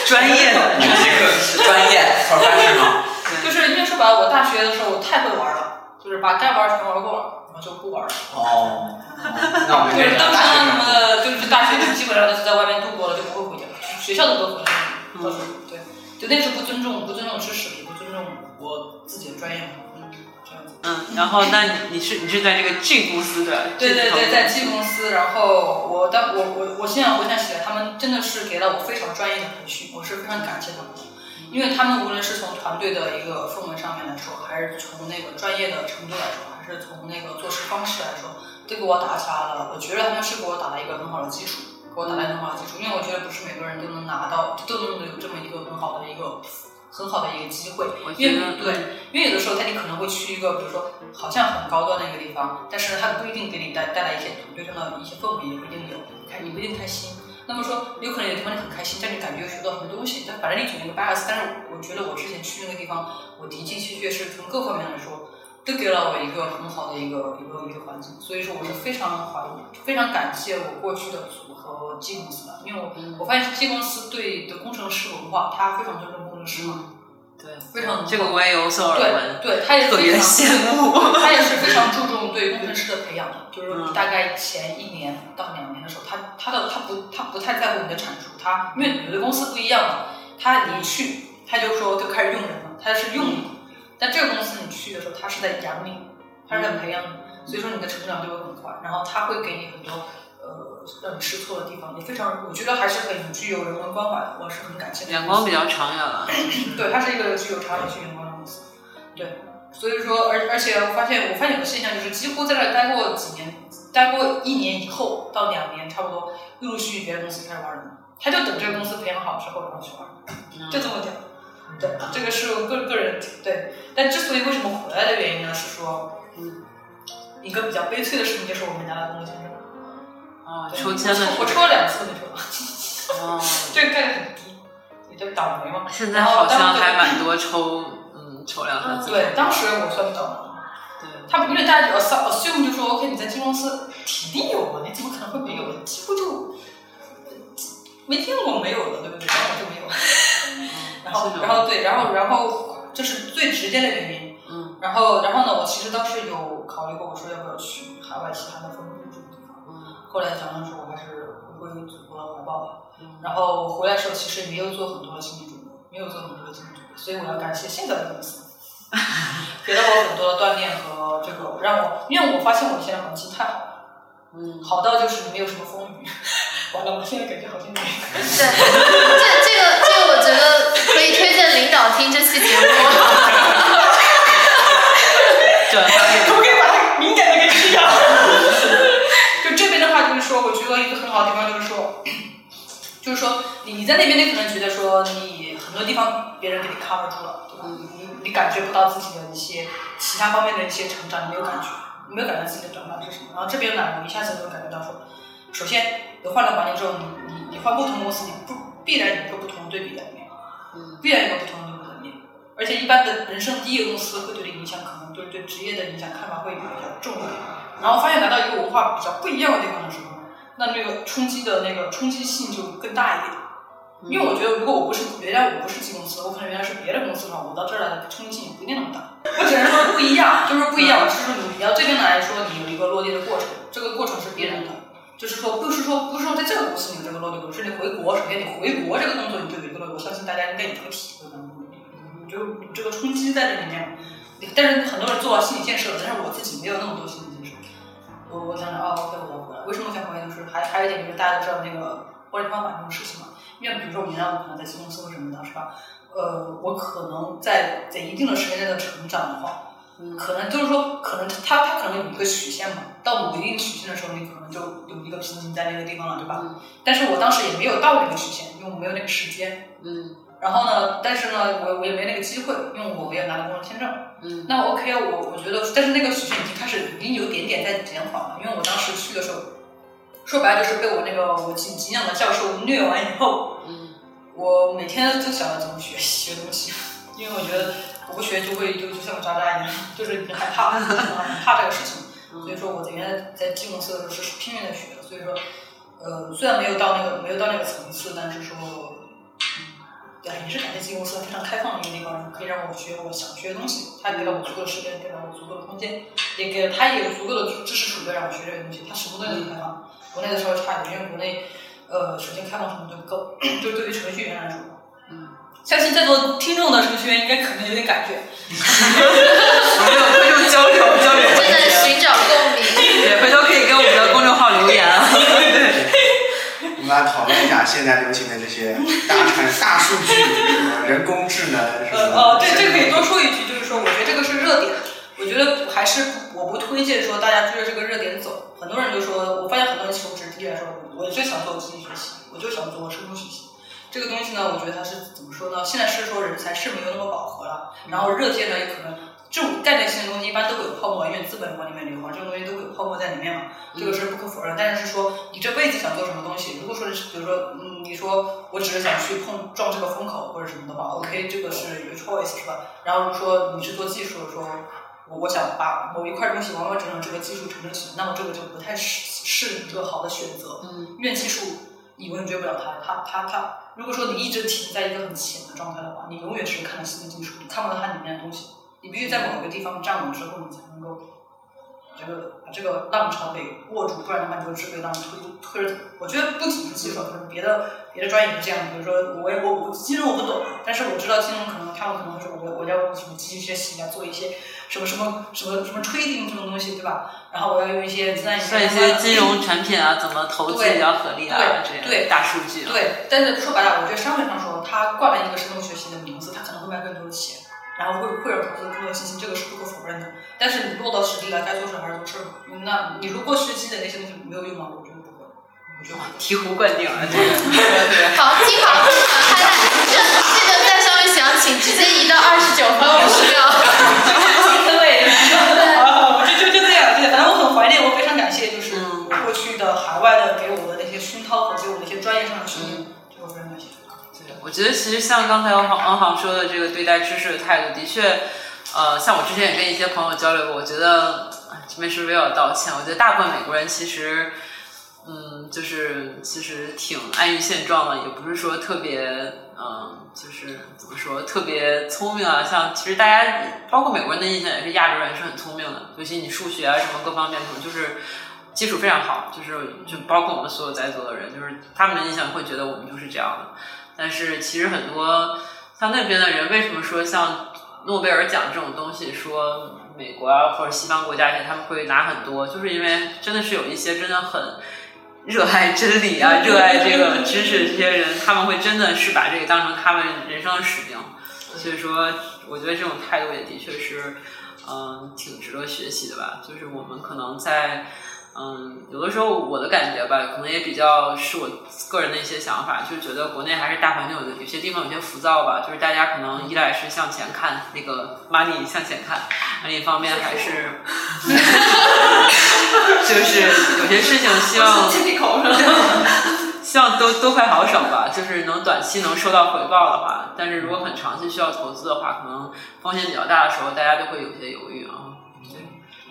专业的，你这个是专业，好办事吗？就是因为说白了，我大学的时候我太会玩了，就是把该玩全玩过了。就不玩了。哦，那我们就是登山什么的，就是大学就基本上都是在外面度过了，就不会回家了。学校都不回来了。嗯，对，就那是不尊重，不尊重知识，也不尊重我自己的专业。嗯，这样子。嗯，然后那你你是你是在这个 G 公司的？对对对，在 G 公司。然后我但我我我现在回想起来，他们真的是给了我非常专业的培训，我是非常感谢他们的。因为他们无论是从团队的一个氛围上面来说，还是从那个专业的程度来说，还是从那个做事方式来说，都给我打下了，我觉得他们是给我打了一个很好的基础，给我打了一个很好的基础。因为我觉得不是每个人都能拿到，都能有这么一个很好的一个很好的一个机会。因为对，因为有的时候他你可能会去一个，比如说好像很高端的一个地方，但是他不一定给你带带来一些团队上的一些氛围，也不一定有，你不一定开心。那么说，有可能有地方你很开心，但你感觉又学到很多东西，但反正你总有一个 bias。但是我觉得我之前去那个地方，我的确确实从各方面来说，都给了我一个很好的一个一个一个环境。所以说，我是非常怀非常感谢我过去的组和技公司的，因为我我发现技公司对的工程师文化，他非常尊重工程师嘛。对，非常这个我也有所耳闻。对，他也非常特别羡慕。他也是非常注重对工程师的培养的，就是大概前一年到两年的时候，他他的他不他不太在乎你的产出，他因为有的公司不一样嘛，他你去他就说就开始用人了，他是用你，但这个公司你去的时候，他是在养你，他是在培养你，所以说你的成长就会很快，然后他会给你很多呃让你试错的地方，也非常我觉得还是很具有人文关怀的，我是很感谢的。眼光比较长远了。对，他是一个具有长远性眼光的公司。对，所以说而而且我发现我发现有个现象，就是几乎在这待过几年，待过一年以后到两年差不多，陆陆续续别的公司开始玩人，他就等这个公司培养好之后然后去玩，就这么讲。对，这个是我个个人对。但之所以为什么回来的原因呢，是说嗯一个比较悲催的事情，就是我们拿到工作签证。啊，抽签了。我抽了两次，你说吧。哦。这个概率很低，也就倒霉嘛。现在好像还蛮多抽。抽两三次、嗯、对，当时我算不到。对，他不是大家比较骚，所以我们就说 OK， 你在金公司体力有吗？你怎么可能会没有呢？几乎就没听过没有的，对不对？然后我就没有。嗯、然后，然后对，然后然后这是最直接的原因。嗯。然后，然后呢？我其实当时有考虑过，我说要不要去海外其他的分部这个地方。嗯。后来想想说，我还是回归祖国的怀抱吧。嗯。然后我回来的时候，其实没有做很多的心理准备。没有做很多的经历，所以我要感谢现在的公司，给了我很多的锻炼和这个让我，因为我发现我现在环境太好了，嗯，好到就是没有什么风雨。完了，我现在感觉好像没有。对，这这个这个我觉得可以推荐领导听这期节目。可不可以把它敏感的给去掉？就这边的话，就是说，我觉得一个很好的地方就是说，就是说你你在那边，你可能觉得说你。很多地方别人给你 cover 住了，对吧？嗯、你你感觉不到自己的一些其他方面的一些成长，你没有感觉，你没有感觉自己的成长是什么。然后这边呢，你一下子就感觉到说，首先你换了环境之后，你你你换不同公司，你不必然有个不同的对比在里面，嗯，必然有个不同的对比在里面。而且一般的人生第一个公司会对你影响，可能对对职业的影响看法会比较重一点。然后发现来到一个文化比较不一样的地方的时候，那那个冲击的那个冲击性就更大一点。因为我觉得，如果我不是原来我不是技公司，我可能原来是别的公司的话，我到这儿来的冲击性不一定那么大。我只能说不一样，就是不一样。我是说你要这边来说，你有一个落地的过程，这个过程是必然的。就是说，不是说不是说在这个公司你有这个落地过程，是你回国，首先你回国这个工作你就有一个落地。我相信大家应该也会体会到，你就你这个冲击在这里面。但是很多人做到心理建设，但是我自己没有那么多心理建设。我我想着啊，我要回来。为什么想回来？就是还还有一点就是大家都知道那个获利方法这种事情嘛。因为比如说，我原来我可能在新公司或什么的，是吧？呃，我可能在在一定的时间内的成长的话，嗯、可能就是说，可能它它可能有一个曲线嘛。到某一定曲线的时候，你可能就有一个瓶颈在那个地方了，对吧？嗯、但是我当时也没有到那个曲线，因为我没有那个时间。嗯。然后呢，但是呢，我我也没那个机会，因为我也拿了工作签证。嗯，那 OK， 我我觉得，但是那个学已经开始已经有点点在减缓了，因为我当时去的时候，说白了就是被我那个我敬敬仰的教授虐完以后，嗯，我每天就想着怎么学习学东西，因为我觉得我不学就会就就像个渣渣一样，就是害怕很怕这个事情，所以说我原来在进公司的时候是拼命的学，所以说，呃，虽然没有到那个没有到那个层次，但是说。也是感谢基金公司非常开放的一个地方，可以让我学我想学的东西，他给了我足够的时间，给了我足够的空间，也给了他也有足够的知识储备让我学这个东西，他什么都能开放。国内的时候差点，因为国内呃首先开放什么都不够，就对于程序员来说，嗯，相信在座听众的程序员应该可能有点感觉，没有观众交流交流，真的寻找共鸣，对，回头可以给我们的公众号留言啊。我们来讨论一下现在流行的这些大产大数据、人工智能。呃哦，对，这个可以多说一句，就是说，我觉得这个是热点。我觉得还是我不推荐说大家追着这个热点走。很多人就说，我发现很多人求职第一来说，我就想做我自己学习，我就想做我深度学习。这个东西呢，我觉得它是怎么说呢？现在是说人才是没有那么饱和了，然后热点呢也可能这种概念性的东西一般都会有泡沫，因为资本往里面流嘛，这种东西都会有泡沫在里面嘛，这个是不可否认。但是说你这辈子想做什么东西，如果说比如说嗯，你说我只是想去碰撞这个风口或者什么的话 ，OK， 这个是 your choice 是吧？然后说你是做技术的时候，我我想把某一块东西完完整整这个技术成正形，那么这个就不太是是一个好的选择。嗯，因为技术你永远追不了它，它它它。如果说你一直停在一个很浅的状态的话，你永远只是看到新的技术，你看不到它里面的东西。你必须在某一个地方站稳之后，你才能够这个把这个浪潮给握住，不然的话你就是被浪推推着走。我觉得不仅是技术，可能别的别的专业也是这样。比如说我我我金融我不懂，但是我知道金融可能他们可能说我我要用什么机器学习啊，做一些什么什么什么什么 trading 这种东西，对吧？然后我要用一些自然语言，一些金融产品啊，怎么投资比较合理啊，这样对大数据、啊。对，但是说白了，我觉得商业上说，他挂了一个深度学习的名字，他可能会卖更多的钱。然后会会有投资更多信心，这个是不可否认的。但是你落到实地来，该做事还是做事。那你如果学积累那些东西没有用吗？我觉得不会。我觉得醍醐灌顶啊！对对。好，听好了，看看这这个在上面详情，直接移到二十九分五十秒。对，啊，就就就这样。对，反正我很怀念，我非常感谢，就是我过去的海外的给我的那些熏陶和给我的一些专业上的训练，这个非常感谢。我觉得其实像刚才王航说的这个对待知识的态度，的确，呃，像我之前也跟一些朋友交流过，我觉得这边是不是要道歉？我觉得大部分美国人其实，嗯，就是其实挺安于现状的，也不是说特别，嗯、呃，就是怎么说特别聪明啊。像其实大家包括美国人的印象也是亚洲人是很聪明的，尤其你数学啊什么各方面，可能就是。基础非常好，就是就包括我们所有在座的人，就是他们的印象会觉得我们就是这样的。但是其实很多像那边的人，为什么说像诺贝尔奖这种东西，说美国啊或者西方国家一些他们会拿很多，就是因为真的是有一些真的很热爱真理啊、热爱这个知识这些人，他们会真的是把这个当成他们人生的使命。所以说，我觉得这种态度也的确是，嗯，挺值得学习的吧。就是我们可能在。嗯，有的时候我的感觉吧，可能也比较是我个人的一些想法，就觉得国内还是大环境有有些地方有些浮躁吧，就是大家可能依赖是向前看，那个 money 向前看，另一方面还是，就是有些事情希望希望都都快好手吧，就是能短期能收到回报的话，但是如果很长期需要投资的话，可能风险比较大的时候，大家就会有些犹豫啊。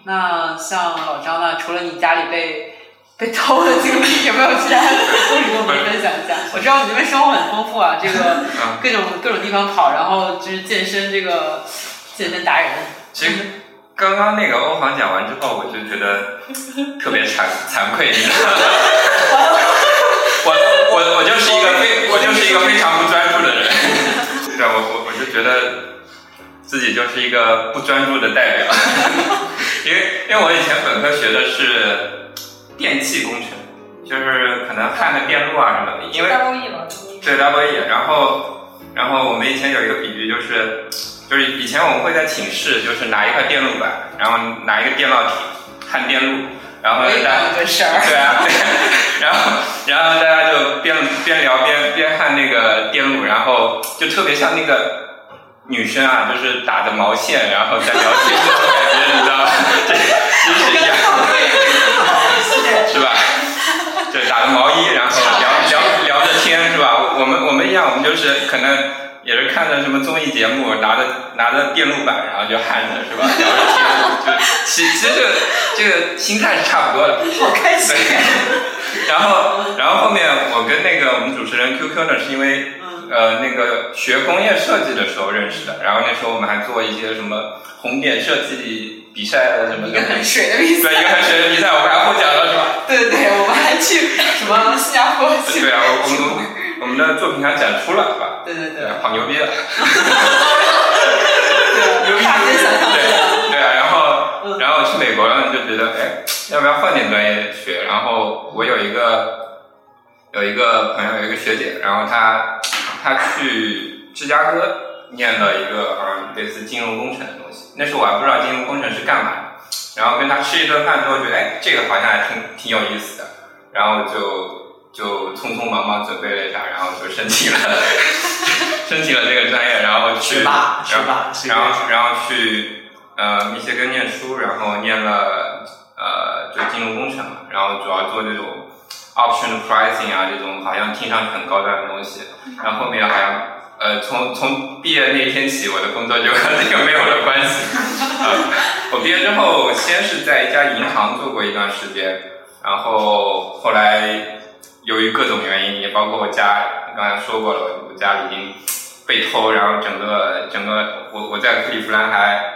那像老张呢？除了你家里被被偷的经历，有没有其他故事跟我们分享一下？我知道你们生活很丰富啊，这个各种各种地方跑，然后就是健身这个健身达人。其实刚刚那个欧航讲完之后，我就觉得特别惭惭愧。我我我就是一个非我就是一个非常不专注的人。对，我我我就觉得自己就是一个不专注的代表。因为因为我以前本科学的是电气工程，就是可能焊的电路啊什么的。因为 double E 嘛，对 double E。然后然后我们以前有一个比喻，就是就是以前我们会在寝室，就是拿一块电路板，然后拿一个电烙体焊电路，然后大家对啊对啊。然后然后大家就边边聊边边看那个电路，然后就特别像那个女生啊，就是打着毛线然后在聊天的感觉，你知道吗？这其实是一样的，是吧？对，打着毛衣然后聊聊聊着天，是吧？我们我们一样，我们就是可能也是看着什么综艺节目，拿着拿着电路板然后就焊着，是吧？聊着天，就其实这个这个心态是差不多的。好开心！然后然后后面我跟那个我们主持人 Q Q 呢，是因为。呃，那个学工业设计的时候认识的，然后那时候我们还做一些什么红点设计比赛的什么，一个很水的比赛，对，一个很水的比赛，我们还获奖了，是吧？对对对，我们还去什么新加坡去？对啊，我们我们的作品还展出了，是吧？对对对，好牛逼了！牛逼！对对啊，然后然后去美国了，就觉得哎，要不要换点专业学？然后我有一个有一个朋友，有一个学姐，然后她。他去芝加哥念了一个嗯类似金融工程的东西，那时候我还不知道金融工程是干嘛的。然后跟他吃一顿饭之后，觉得哎这个好像还挺挺有意思的，然后就就匆匆忙忙准备了一下，然后就申请了申请了这个专业，然后去然后然后然后去呃密歇根念书，然后念了呃就金融工程嘛，然后主要做这种。Option Pricing 啊，这种好像听上去很高端的东西，然后后面好像呃，从从毕业那一天起，我的工作就和这个没有了关系。呃、我毕业之后，先是在一家银行做过一段时间，然后后来由于各种原因，也包括我家，刚才说过了，我家里已经被偷，然后整个整个我我在克利夫兰还。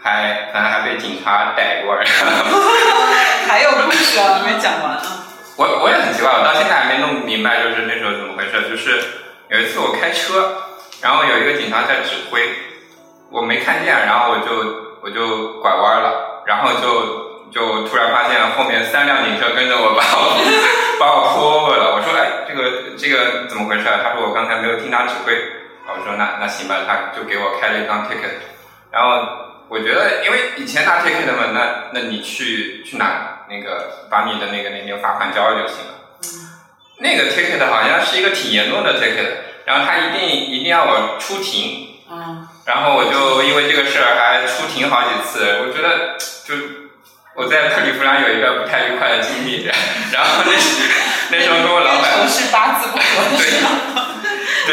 还反正还被警察逮过，还有故事啊，没讲完啊。我我也很奇怪，我到现在还没弄明白，就是那时候怎么回事。就是有一次我开车，然后有一个警察在指挥，我没看见，然后我就我就拐弯了，然后就就突然发现后面三辆警车跟着我，把我把我拖过了。我说哎，这个这个怎么回事？他说我刚才没有听他指挥。我说那那行吧，他就给我开了一张 ticket， 然后。我觉得，因为以前拿 ticket 嘛，那那你去去拿那个，把你的那个那个罚款交了就行了。那个 ticket 好像是一个挺严重的 ticket， 然后他一定一定要我出庭。嗯。然后我就因为这个事儿还出庭好几次，我觉得就我在克利夫兰有一个不太愉快的经历，然后那时那时候跟我老板。同事八字不合。对，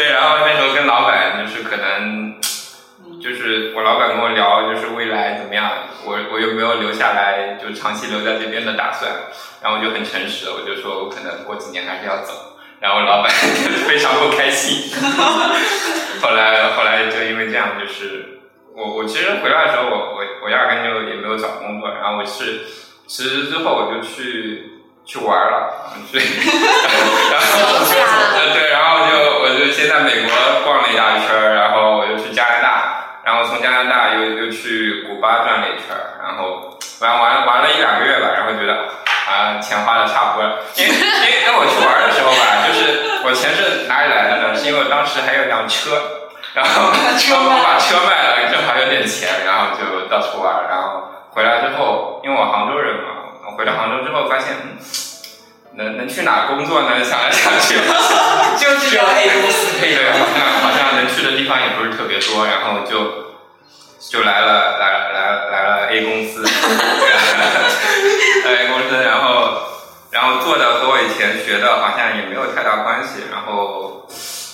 对，然后那时候跟老板就是可能。就是我老板跟我聊，就是未来怎么样，我我有没有留下来，就长期留在这边的打算。然后我就很诚实，我就说我可能过几年还是要走。然后老板非常不开心。后来后来就因为这样，就是我我其实回来的时候，我我我压根就也没有找工作。然后我是辞职之后，我就去去玩了，去然后对，然后就我就先在美国逛了一大圈，然后我就去加拿大。然后从加拿大又又去古巴转了一圈，然后玩玩玩了一两个月吧，然后觉得啊钱花的差不多了。因为因为跟我去玩的时候吧，就是我钱是哪里来的呢？是因为我当时还有辆车，然后我把车卖了，正好有点钱，然后就到处玩。然后回来之后，因为我杭州人嘛，我回到杭州之后发现，嗯、能能去哪工作呢？想来想去，就是要 A 公司配的，好像好像能去的地方也不是特别多，然后就。就来了，来了，来了，来了 A 公司，来了 A 公司，然后，然后做的和我以前学的好像也没有太大关系。然后，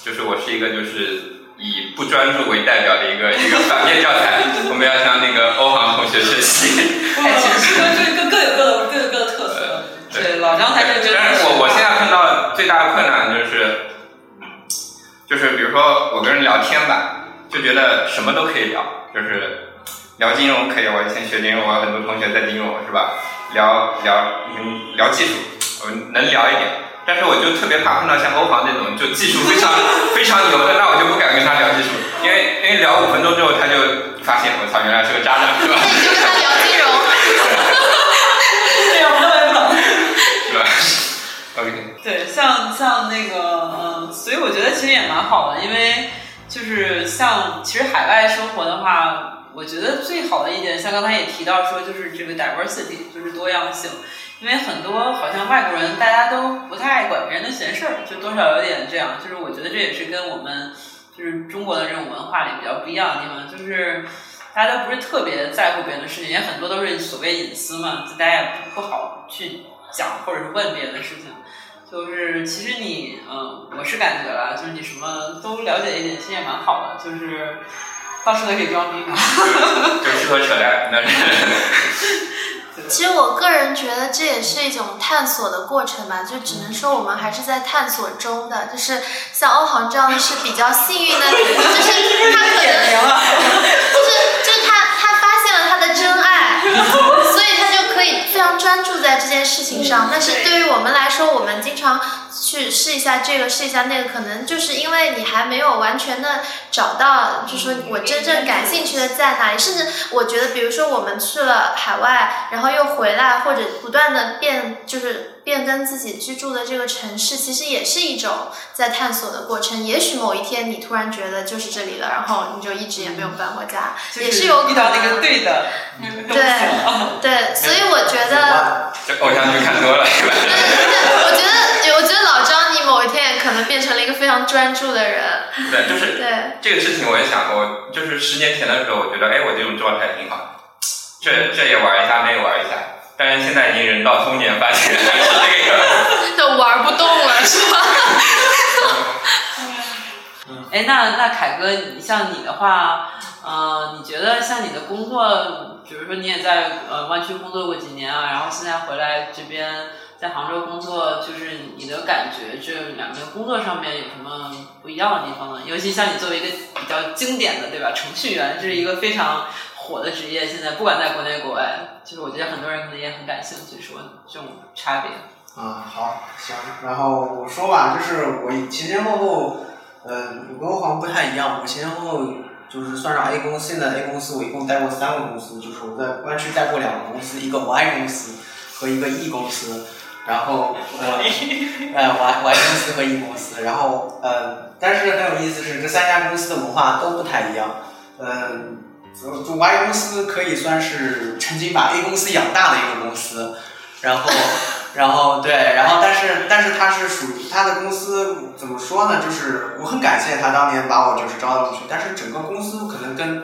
就是我是一个就是以不专注为代表的一个一个反面教材，我们要向那个欧航同学学习。哎，其实各各各有各各有各的特色。对，对老张才是真的。但是我我现在碰到最大的困难就是，就是比如说我跟人聊天吧。就觉得什么都可以聊，就是聊金融可以，我以前学金融，我有很多同学在金融是吧？聊聊嗯聊技术，我能聊一点，但是我就特别怕碰到像欧航这种就技术非常非常牛的，那我就不敢跟他聊技术，因为因为聊五分钟之后他就发现我操原来是个渣男是吧？你就跟他聊金融，对，我特别懂，是吧 ？OK， 对，像像那个嗯，所以我觉得其实也蛮好的，因为。就是像其实海外生活的话，我觉得最好的一点，像刚才也提到说，就是这个 diversity， 就是多样性。因为很多好像外国人大家都不太爱管别人的闲事儿，就多少有点这样，就是我觉得这也是跟我们就是中国的这种文化里比较不一样的地方，就是大家都不是特别在乎别人的事情，也很多都是所谓隐私嘛，就大家也不好去讲或者是问别人的事情。就是其实你嗯，我是感觉了，就是你什么都了解一点，其实也蛮好的，就是到处都可以装逼嘛，就适合扯淡。那其实我个人觉得这也是一种探索的过程吧，就只能说我们还是在探索中的，就是像欧航这样的是比较幸运的，就是他可能就是就是他他发现了他的真爱，所以他就可以非常专注在这件事情上。但是对于我们来说，我们经常去试一下这个试一下那个，可能就是因为你还没有完全的找到就是说我真正感兴趣的在哪里，甚至我觉得比如说我们去了海外然后又回来，或者不断的变就是变更自己居住的这个城市，其实也是一种在探索的过程。也许某一天你突然觉得就是这里了，然后你就一直也没有搬回家，就是也是有遇到那个对的、嗯、对对，所以我觉得这偶像剧看多了是吧？我觉得我觉得老张你某一天也可能变成了一个非常专注的人。对，就是对这个事情我也想过，就是十年前的时候我觉得哎我这种状态挺好，这这也玩一下那也玩一下，但是现在已经人到中年发现还是那个就玩不动了是吧？哎那那凯哥你像你的话呃你觉得像你的工作，比如说你也在呃湾区工作过几年啊，然后现在回来这边在杭州工作，就是你的感觉这两个工作上面有什么不一样的地方呢？尤其像你作为一个比较经典的对吧程序员，这是一个非常火的职业，现在不管在国内国外，就是我觉得很多人可能也很感兴趣说这种差别。嗯好行，然后我说吧，就是我前前后后呃我跟欧航不太一样，我前前后后就是算上 A 公司，现在 A 公司我一共待过三个公司，就是我在湾区待过两个公司，一个 Y 公司和一个 E 公司，然后呃，呃 ，Y Y 公司和 E 公司，然后呃，但是很有意思是这三家公司的文化都不太一样。嗯、呃，就 Y 公司可以算是曾经把 A 公司养大的一个公司，然后，然后对，然后但是但是它是属于它的公司怎么说呢？就是我很感谢他当年把我就是招到进去，但是整个公司可能跟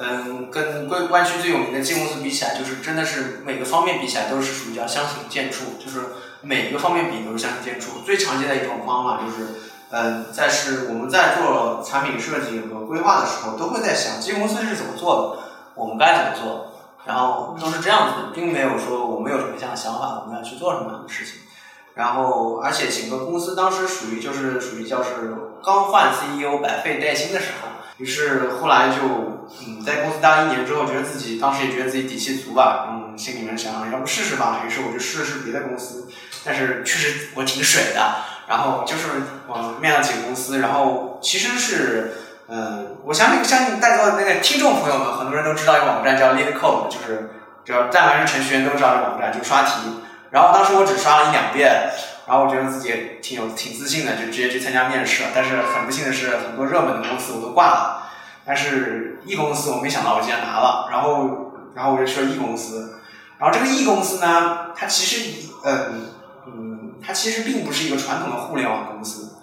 嗯跟归湾区最有名的技公司比起来，就是真的是每个方面比起来都是属于叫相形见绌，就是每一个方面比都是相形见绌。最常见的一种方法就是，嗯，在是我们在做产品设计和规划的时候，都会在想技公司是怎么做的，我们该怎么做，然后都是这样子的，并没有说我们有什么样的想法，我们要去做什么样的事情。然后，而且整个公司当时属于就是属于叫是刚换 C E O 百废待兴的时候。于是后来就嗯，在公司待一年之后，觉得自己当时也觉得自己底气足吧，嗯，心里面想想要不试试吧，于是我就试试别的公司，但是确实我挺水的。然后就是我面了几个公司，然后其实是嗯，我相信相信在座的那个听众朋友们，很多人都知道一个网站叫 LeetCode， 就是只要但凡是程序员都知道这个网站，就刷题。然后当时我只刷了一两遍。然后我觉得自己也挺有挺自信的，就直接去参加面试了。但是很不幸的是，很多热门的公司我都挂了，但是 E 公司我没想到我竟然拿了。然后，然后我就去了 E 公司。然后这个 E 公司呢，它其实，嗯嗯，它其实并不是一个传统的互联网公司，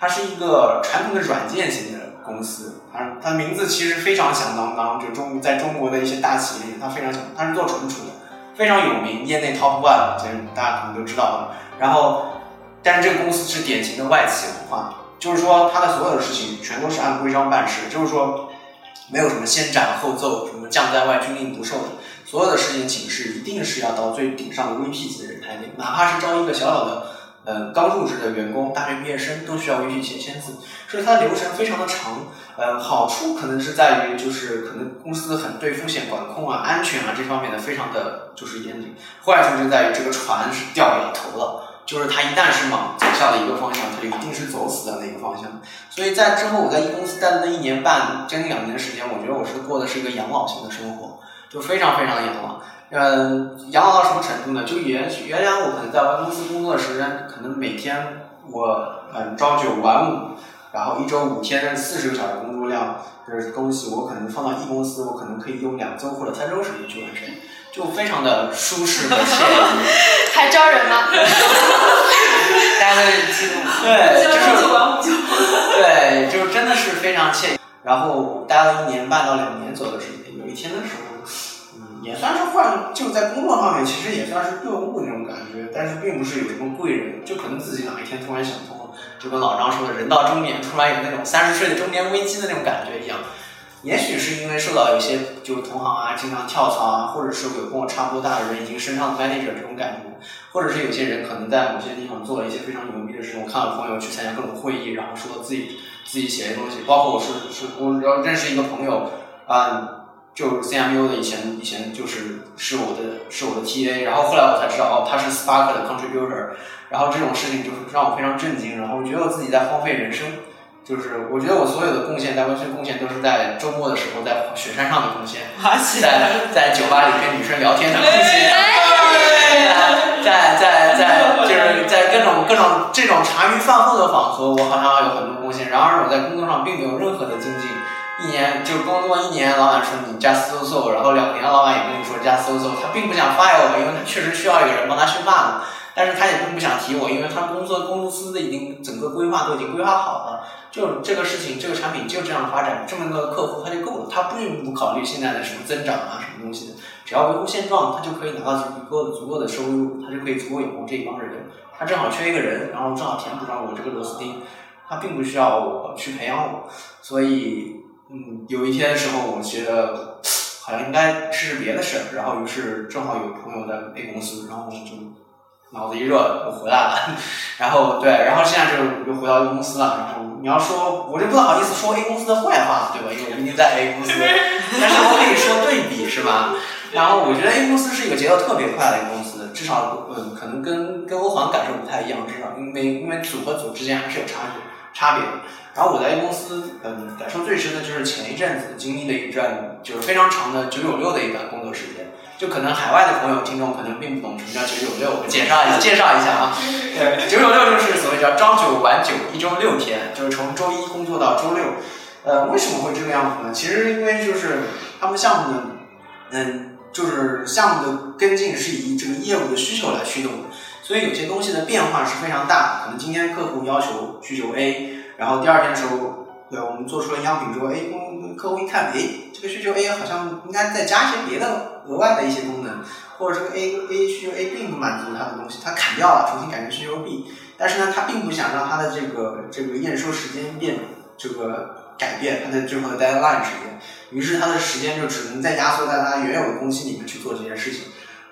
它是一个传统的软件型的公司。它它名字其实非常响当当，就中在中国的一些大企业里，它非常响，它是做存储的，非常有名，业内 top one， 这大家可能都知道了。然后。但是这个公司是典型的外企文化，就是说它的所有的事情全都是按规章办事，就是说没有什么先斩后奏，什么将在外军令不受的，所有的事情请示一定是要到最顶上的 V P 级的人才领，哪怕是招一个小小的呃刚入职的员工、大学毕业生都需要 V P 写签字，所以它的流程非常的长。呃，好处可能是在于就是可能公司很对风险管控啊、安全啊这方面的非常的就是严谨，坏处就在于这个船是掉不了头了。就是它一旦是往走下的一个方向，它就一定是走死的那个方向。所以在之后，我在一公司待了那一年半，将近两年的时间，我觉得我是过的是一个养老型的生活，就非常非常的养老。嗯，养老到什么程度呢？就原原来我可能在外公司工作的时间，可能每天我嗯朝九晚五，然后一周五天四十个小时工作量的东西，我可能放到一公司，我可能可以用两周或者三周时间去完成。就非常的舒适和惬意，还招人吗？大家都很激动，对，就是对，就是真的是非常惬意。然后大概一年半到两年左右的时间，有一天的时候，嗯，也算是换，就在工作方面，其实也算是顿悟那种感觉，但是并不是有什么贵人，就可能自己哪一天突然想通了，就跟老张说的“人到中年”，突然有那种三十岁的中年危机的那种感觉一样。也许是因为受到有些就是同行啊经常跳槽啊，或者是有跟我差不多大的人已经升上 manager 这种感觉，或者是有些人可能在某些地方做了一些非常牛逼的事情。我看到朋友去参加各种会议，然后说自己自己写的东西，包括我是是我认识一个朋友啊、嗯，就是 C M U 的以前以前就是是我的是我的 T A， 然后后来我才知道哦他是 Spark 的 contributor， 然后这种事情就是让我非常震惊，然后我觉得我自己在荒废人生。就是我觉得我所有的贡献，在微信贡献都是在周末的时候，在雪山上的贡献，在在酒吧里跟女生聊天的贡献，在在在就是在各种各种这种茶余饭后的场合，我好像有很多贡献。然而我在工作上并没有任何的精进，一年就工作一年，老板说你加搜搜，然后两年老板也跟你说加搜搜，他并不想 fire 我，因为他确实需要有人帮他训骂的，但是他也并不想提我，因为他工作公司已经整个规划都已经规划好了。就这个事情，这个产品就这样发展，这么个客户他就够了，他不用不考虑现在的什么增长啊，什么东西的，只要维护现状，他就可以拿到足够足够的收入，他就可以足够养活这一帮人。他正好缺一个人，然后正好填补上我这个螺丝钉，他并不需要我去培养我。所以，嗯，有一天的时候，我觉得好像应该试试别的事儿，然后于是正好有朋友在 A 公司，然后我就。脑子一热，我回来了，然后对，然后现在就又回到 A 公司了。然后你要说，我就不好意思说 A 公司的坏话，对吧？因为我们已经在 A 公司，但是我可以说对比，是吧？然后我觉得 A 公司是一个节奏特别快的一个公司，至少嗯，可能跟跟欧航感受不太一样，至少因为因为组和组之间还是有差别差别的。然后我在 A 公司，嗯，感受最深的就是前一阵子经历了一段就是非常长的九九六的一段工作时间。就可能海外的朋友听众可能并不懂什么叫九九六，我介绍一下介绍一下啊。对，九九六就是所谓叫朝九晚九，一周六天，就是从周一工作到周六。呃，为什么会这个样子呢？其实因为就是他们项目的，嗯，就是项目的跟进是以这个业务的需求来驱动的，所以有些东西的变化是非常大的。可能今天客户要求需求 A， 然后第二天的时候，对，我们做出了样品之后 A 公。客户一看，哎，这个需求 A 好像应该再加一些别的额外的一些功能，或者这个 A A 需求 A 并不满足他的东西，他砍掉了，重新改成需求 B。但是呢，他并不想让他的这个这个验收时间变这个改变，他的最后的 deadline 时间，于是他的时间就只能再压缩在他原有的工期里面去做这件事情。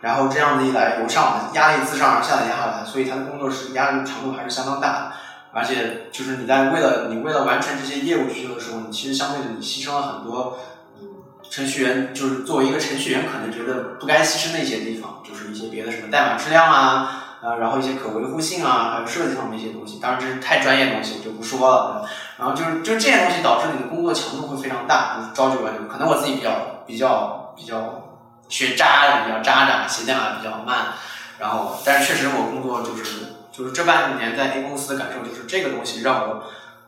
然后这样子一来，由上压力自上而下的压下来，所以他的工作时压力强度还是相当大的。而且就是你在为了你为了完成这些业务需求的时候，你其实相对的你牺牲了很多。嗯，程序员就是作为一个程序员，可能觉得不该牺牲的一些地方，就是一些别的什么代码质量啊，啊，然后一些可维护性啊，还有设计上面一些东西。当然这是太专业的东西，我就不说了。然后就是就是这些东西导致你的工作强度会非常大，就是朝九晚九。可能我自己比较比较比较学渣，比较渣渣，写代码比较慢。然后，但是确实我工作就是。就是这半年在 A 公司的感受，就是这个东西让我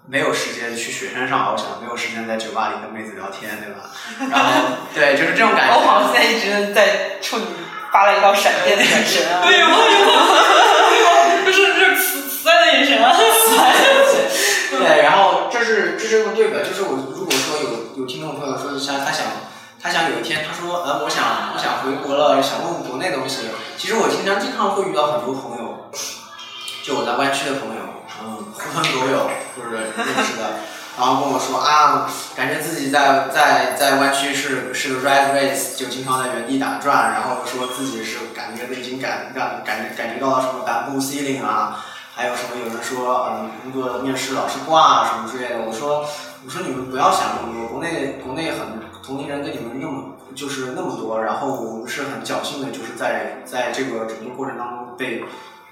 没有时间去雪山上翱翔，没有时间在酒吧里跟妹子聊天，对吧？然后对，就是这种感觉。我好像现在一直在冲你发了一道闪电的眼神啊！对，我有，不是，是慈慈爱的眼神啊！慈爱的眼神。对，然后这是这是个对的，就是我如果说有有听众朋友说像他想他想有一天他说呃我想我想回国了，想问国内东西，其实我经常经常会遇到很多朋友。就我在湾区的朋友，嗯，狐朋狗友，就是认识的，然后跟我说啊，感觉自己在在在湾区是是个 rat race， 就经常在原地打转，然后说自己是感觉已经感感感感觉到了什么 bamboo ceiling 啊，还有什么有人说嗯工作面试老是挂啊什么之类的，我说我说你们不要想那么多，国内国内很同龄人跟你们用就是那么多，然后我们是很侥幸的，就是在在这个整个过程当中被。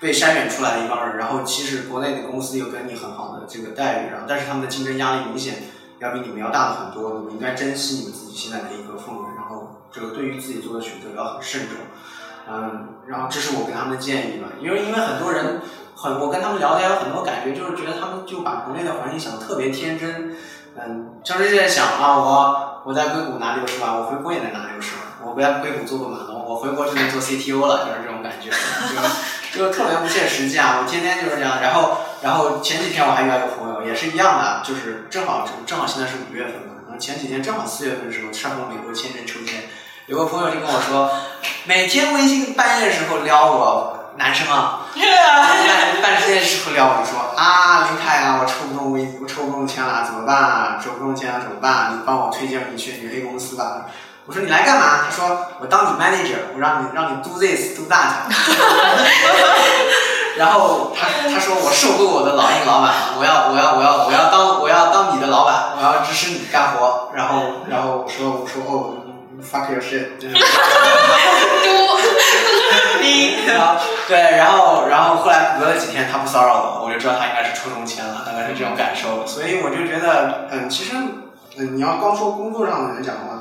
被筛选出来的一帮人，然后其实国内的公司有跟你很好的这个待遇，然后但是他们的竞争压力明显要比你们要大的很多，你们应该珍惜你们自己现在的一个氛围，然后这个对于自己做的选择要很慎重，嗯，然后这是我给他们的建议吧，因为因为很多人很我跟他们聊天有很多感觉，就是觉得他们就把国内的环境想得特别天真，嗯，像这些人想啊，我我在硅谷哪里有事吧，我回国也能哪里有事，我不在硅谷做过码农，我回国就能做 C T O 了，就是这种感觉。这个特别不切实际啊！我天天就是这样。然后，然后前几天我还遇到一个朋友，也是一样的，就是正好正好现在是五月份嘛，然后前几天正好四月份的时候，上过美国签证抽签，有个朋友就跟我说，每天微信半夜的时候撩我，男生啊，半夜的时候撩我说啊，林凯啊，我抽不动微，我抽不动签了，怎么办啊？抽不动签了怎么办啊？你帮我推荐你去你黑公司吧。我说你来干嘛？他说我当你 manager， 我让你让你 do this do that。然后他他说我受够我的老硬老板，我要我要我要我要当我要当你的老板，我要支持你干活。然后然后我说我说哦 fuck your shit， 就是。然后对，然后然后后来隔了几天他不骚扰我，我就知道他应该是抽中签了，大概是这种感受。所以我就觉得嗯，其实嗯，你要光说工作上的人讲的话。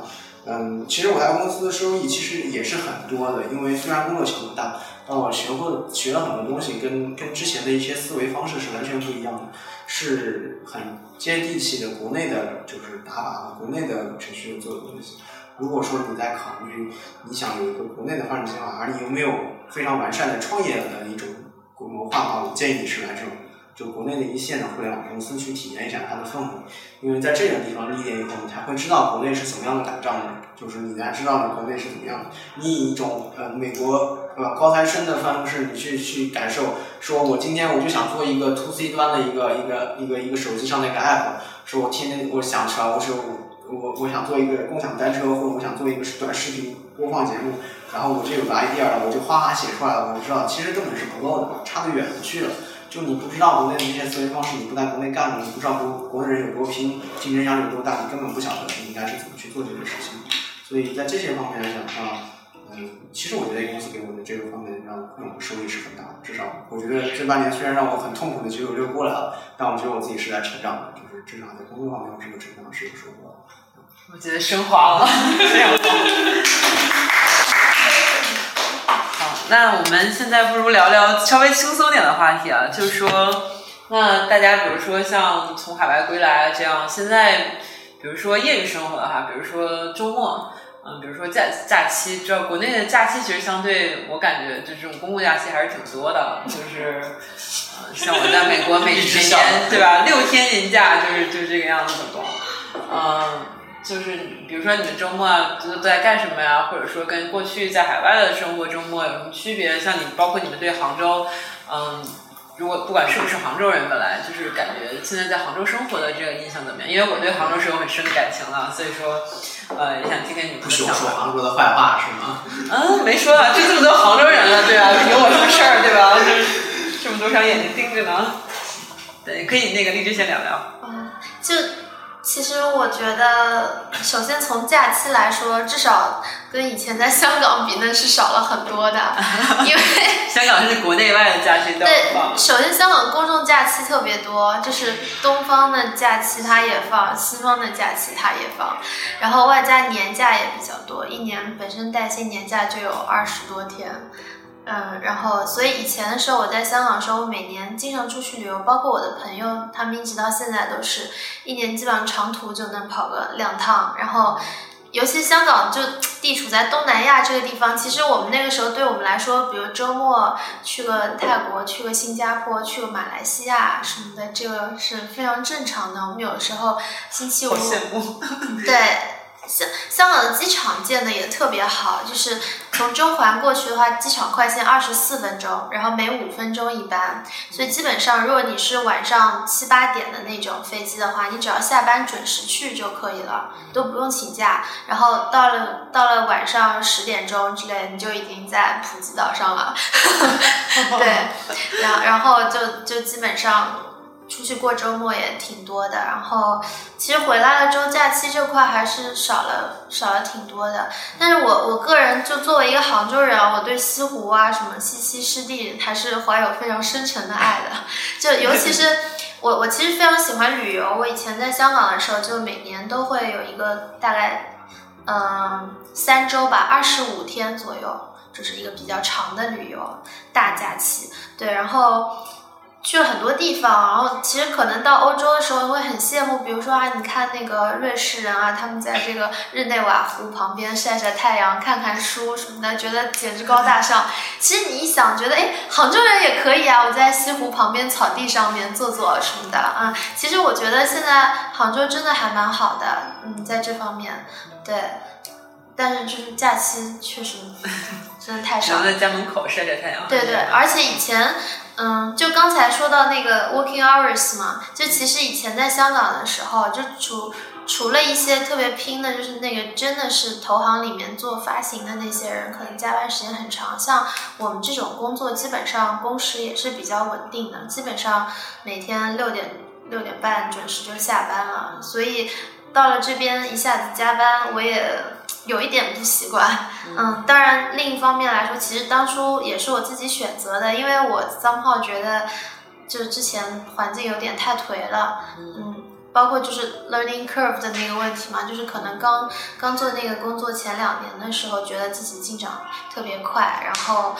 嗯，其实我在公司的收益其实也是很多的，因为虽然工作强度大，但我学过学了很多东西跟，跟跟之前的一些思维方式是完全不一样的，是很接地气的国内的，就是打法，国内的程序做的东西。如果说你在考虑你想有一个国内的发展计划，而你又没有非常完善的创业的一种规模化的话，我建议你是来这种就国内的一线的互联网公司去体验一下它的氛围，因为在这个地方历练以后，你才会知道国内是怎么样的打仗的，就是你才知道了国内是怎么样的。你以一种呃美国呃高材生的办公室，你去去感受，说我今天我就想做一个 to C 端的一个一个一个一个手机上的一个 app， 说我天天我想出来，我说我我我想做一个共享单车，或者我想做一个短视频播放节目，然后我就有个 idea 了，我就哗哗写出来了，我就知道其实根本是不够的，差得远了去了。就你不知道国内的一些思维方式，你不在国内干的，你不知道国国内人有多拼，竞争压力有多大，你根本不晓得你应该是怎么去做这个事情。所以在这些方面来讲的话，嗯，其实我觉得公司给我的这个方面让我收益是很大的。至少我觉得这半年虽然让我很痛苦的九九六过来了，但我觉得我自己是在成长的，就是至少在工作方面我是有成长，是有收获的。我觉得升华了。那我们现在不如聊聊稍微轻松点的话题啊，就是说，那大家比如说像从海外归来这样，现在比如说业余生活的话，比如说周末，嗯，比如说假假期，知道国内的假期其实相对我感觉就这种公共假期还是挺多的，就是，呃、像我在美国每每年对吧，六天年假就是就是这个样子的，嗯。就是比如说你们周末都在干什么呀？或者说跟过去在海外的生活周末有什么区别？像你包括你们对杭州，嗯，如果不管是不是杭州人本来就是感觉现在在杭州生活的这个印象怎么样？因为我对杭州是有很深的感情了，所以说呃也想听听你们的想法。不许我说杭州的坏话是吗？嗯，没说啊，就这么多杭州人了，对吧、啊？有我什么事儿对吧？就是这么多双眼睛盯着呢。对，可以那个荔枝先聊聊。嗯，就。其实我觉得，首先从假期来说，至少跟以前在香港比，那是少了很多的，因为香港是国内外的假期都放。对，首先香港公众假期特别多，就是东方的假期它也放，西方的假期它也放，然后外加年假也比较多，一年本身带薪年假就有二十多天。嗯，然后所以以前的时候我在香港的时候，我每年经常出去旅游，包括我的朋友，他们一直到现在都是一年基本上长途就能跑个两趟。然后尤其香港就地处在东南亚这个地方，其实我们那个时候对我们来说，比如周末去个泰国，去个新加坡，去个马来西亚什么的，这个是非常正常的。我们有时候星期五，好羡慕。对。香香港的机场建的也特别好，就是从中环过去的话，机场快线二十四分钟，然后每五分钟一班，所以基本上如果你是晚上七八点的那种飞机的话，你只要下班准时去就可以了，都不用请假。然后到了到了晚上十点钟之类，你就已经在普吉岛上了。对，然后然后就就基本上。出去过周末也挺多的，然后其实回来了之后假期这块还是少了少了挺多的。但是我我个人就作为一个杭州人，我对西湖啊什么西溪湿地还是怀有非常深沉的爱的。就尤其是我我其实非常喜欢旅游，我以前在香港的时候，就每年都会有一个大概嗯、呃、三周吧，二十五天左右，就是一个比较长的旅游大假期。对，然后。去了很多地方，然后其实可能到欧洲的时候会很羡慕，比如说啊，你看那个瑞士人啊，他们在这个日内瓦湖旁边晒晒太阳、看看书什么的，觉得简直高大上。其实你一想，觉得哎，杭州人也可以啊，我在西湖旁边草地上面坐坐什么的啊、嗯。其实我觉得现在杭州真的还蛮好的，嗯，在这方面，对。但是就是假期确实真的太少了，然后在家门口晒晒太阳。对对，而且以前。嗯，就刚才说到那个 working hours 嘛，就其实以前在香港的时候，就除除了一些特别拼的，就是那个真的是投行里面做发行的那些人，可能加班时间很长。像我们这种工作，基本上工时也是比较稳定的，基本上每天六点六点半准时就下班了。所以到了这边一下子加班，我也有一点不习惯，嗯，当然另一方面来说，其实当初也是我自己选择的，因为我somehow觉得就之前环境有点太颓了，嗯，包括就是 learning curve 的那个问题嘛，就是可能刚刚做那个工作前两年的时候，觉得自己进展特别快，然后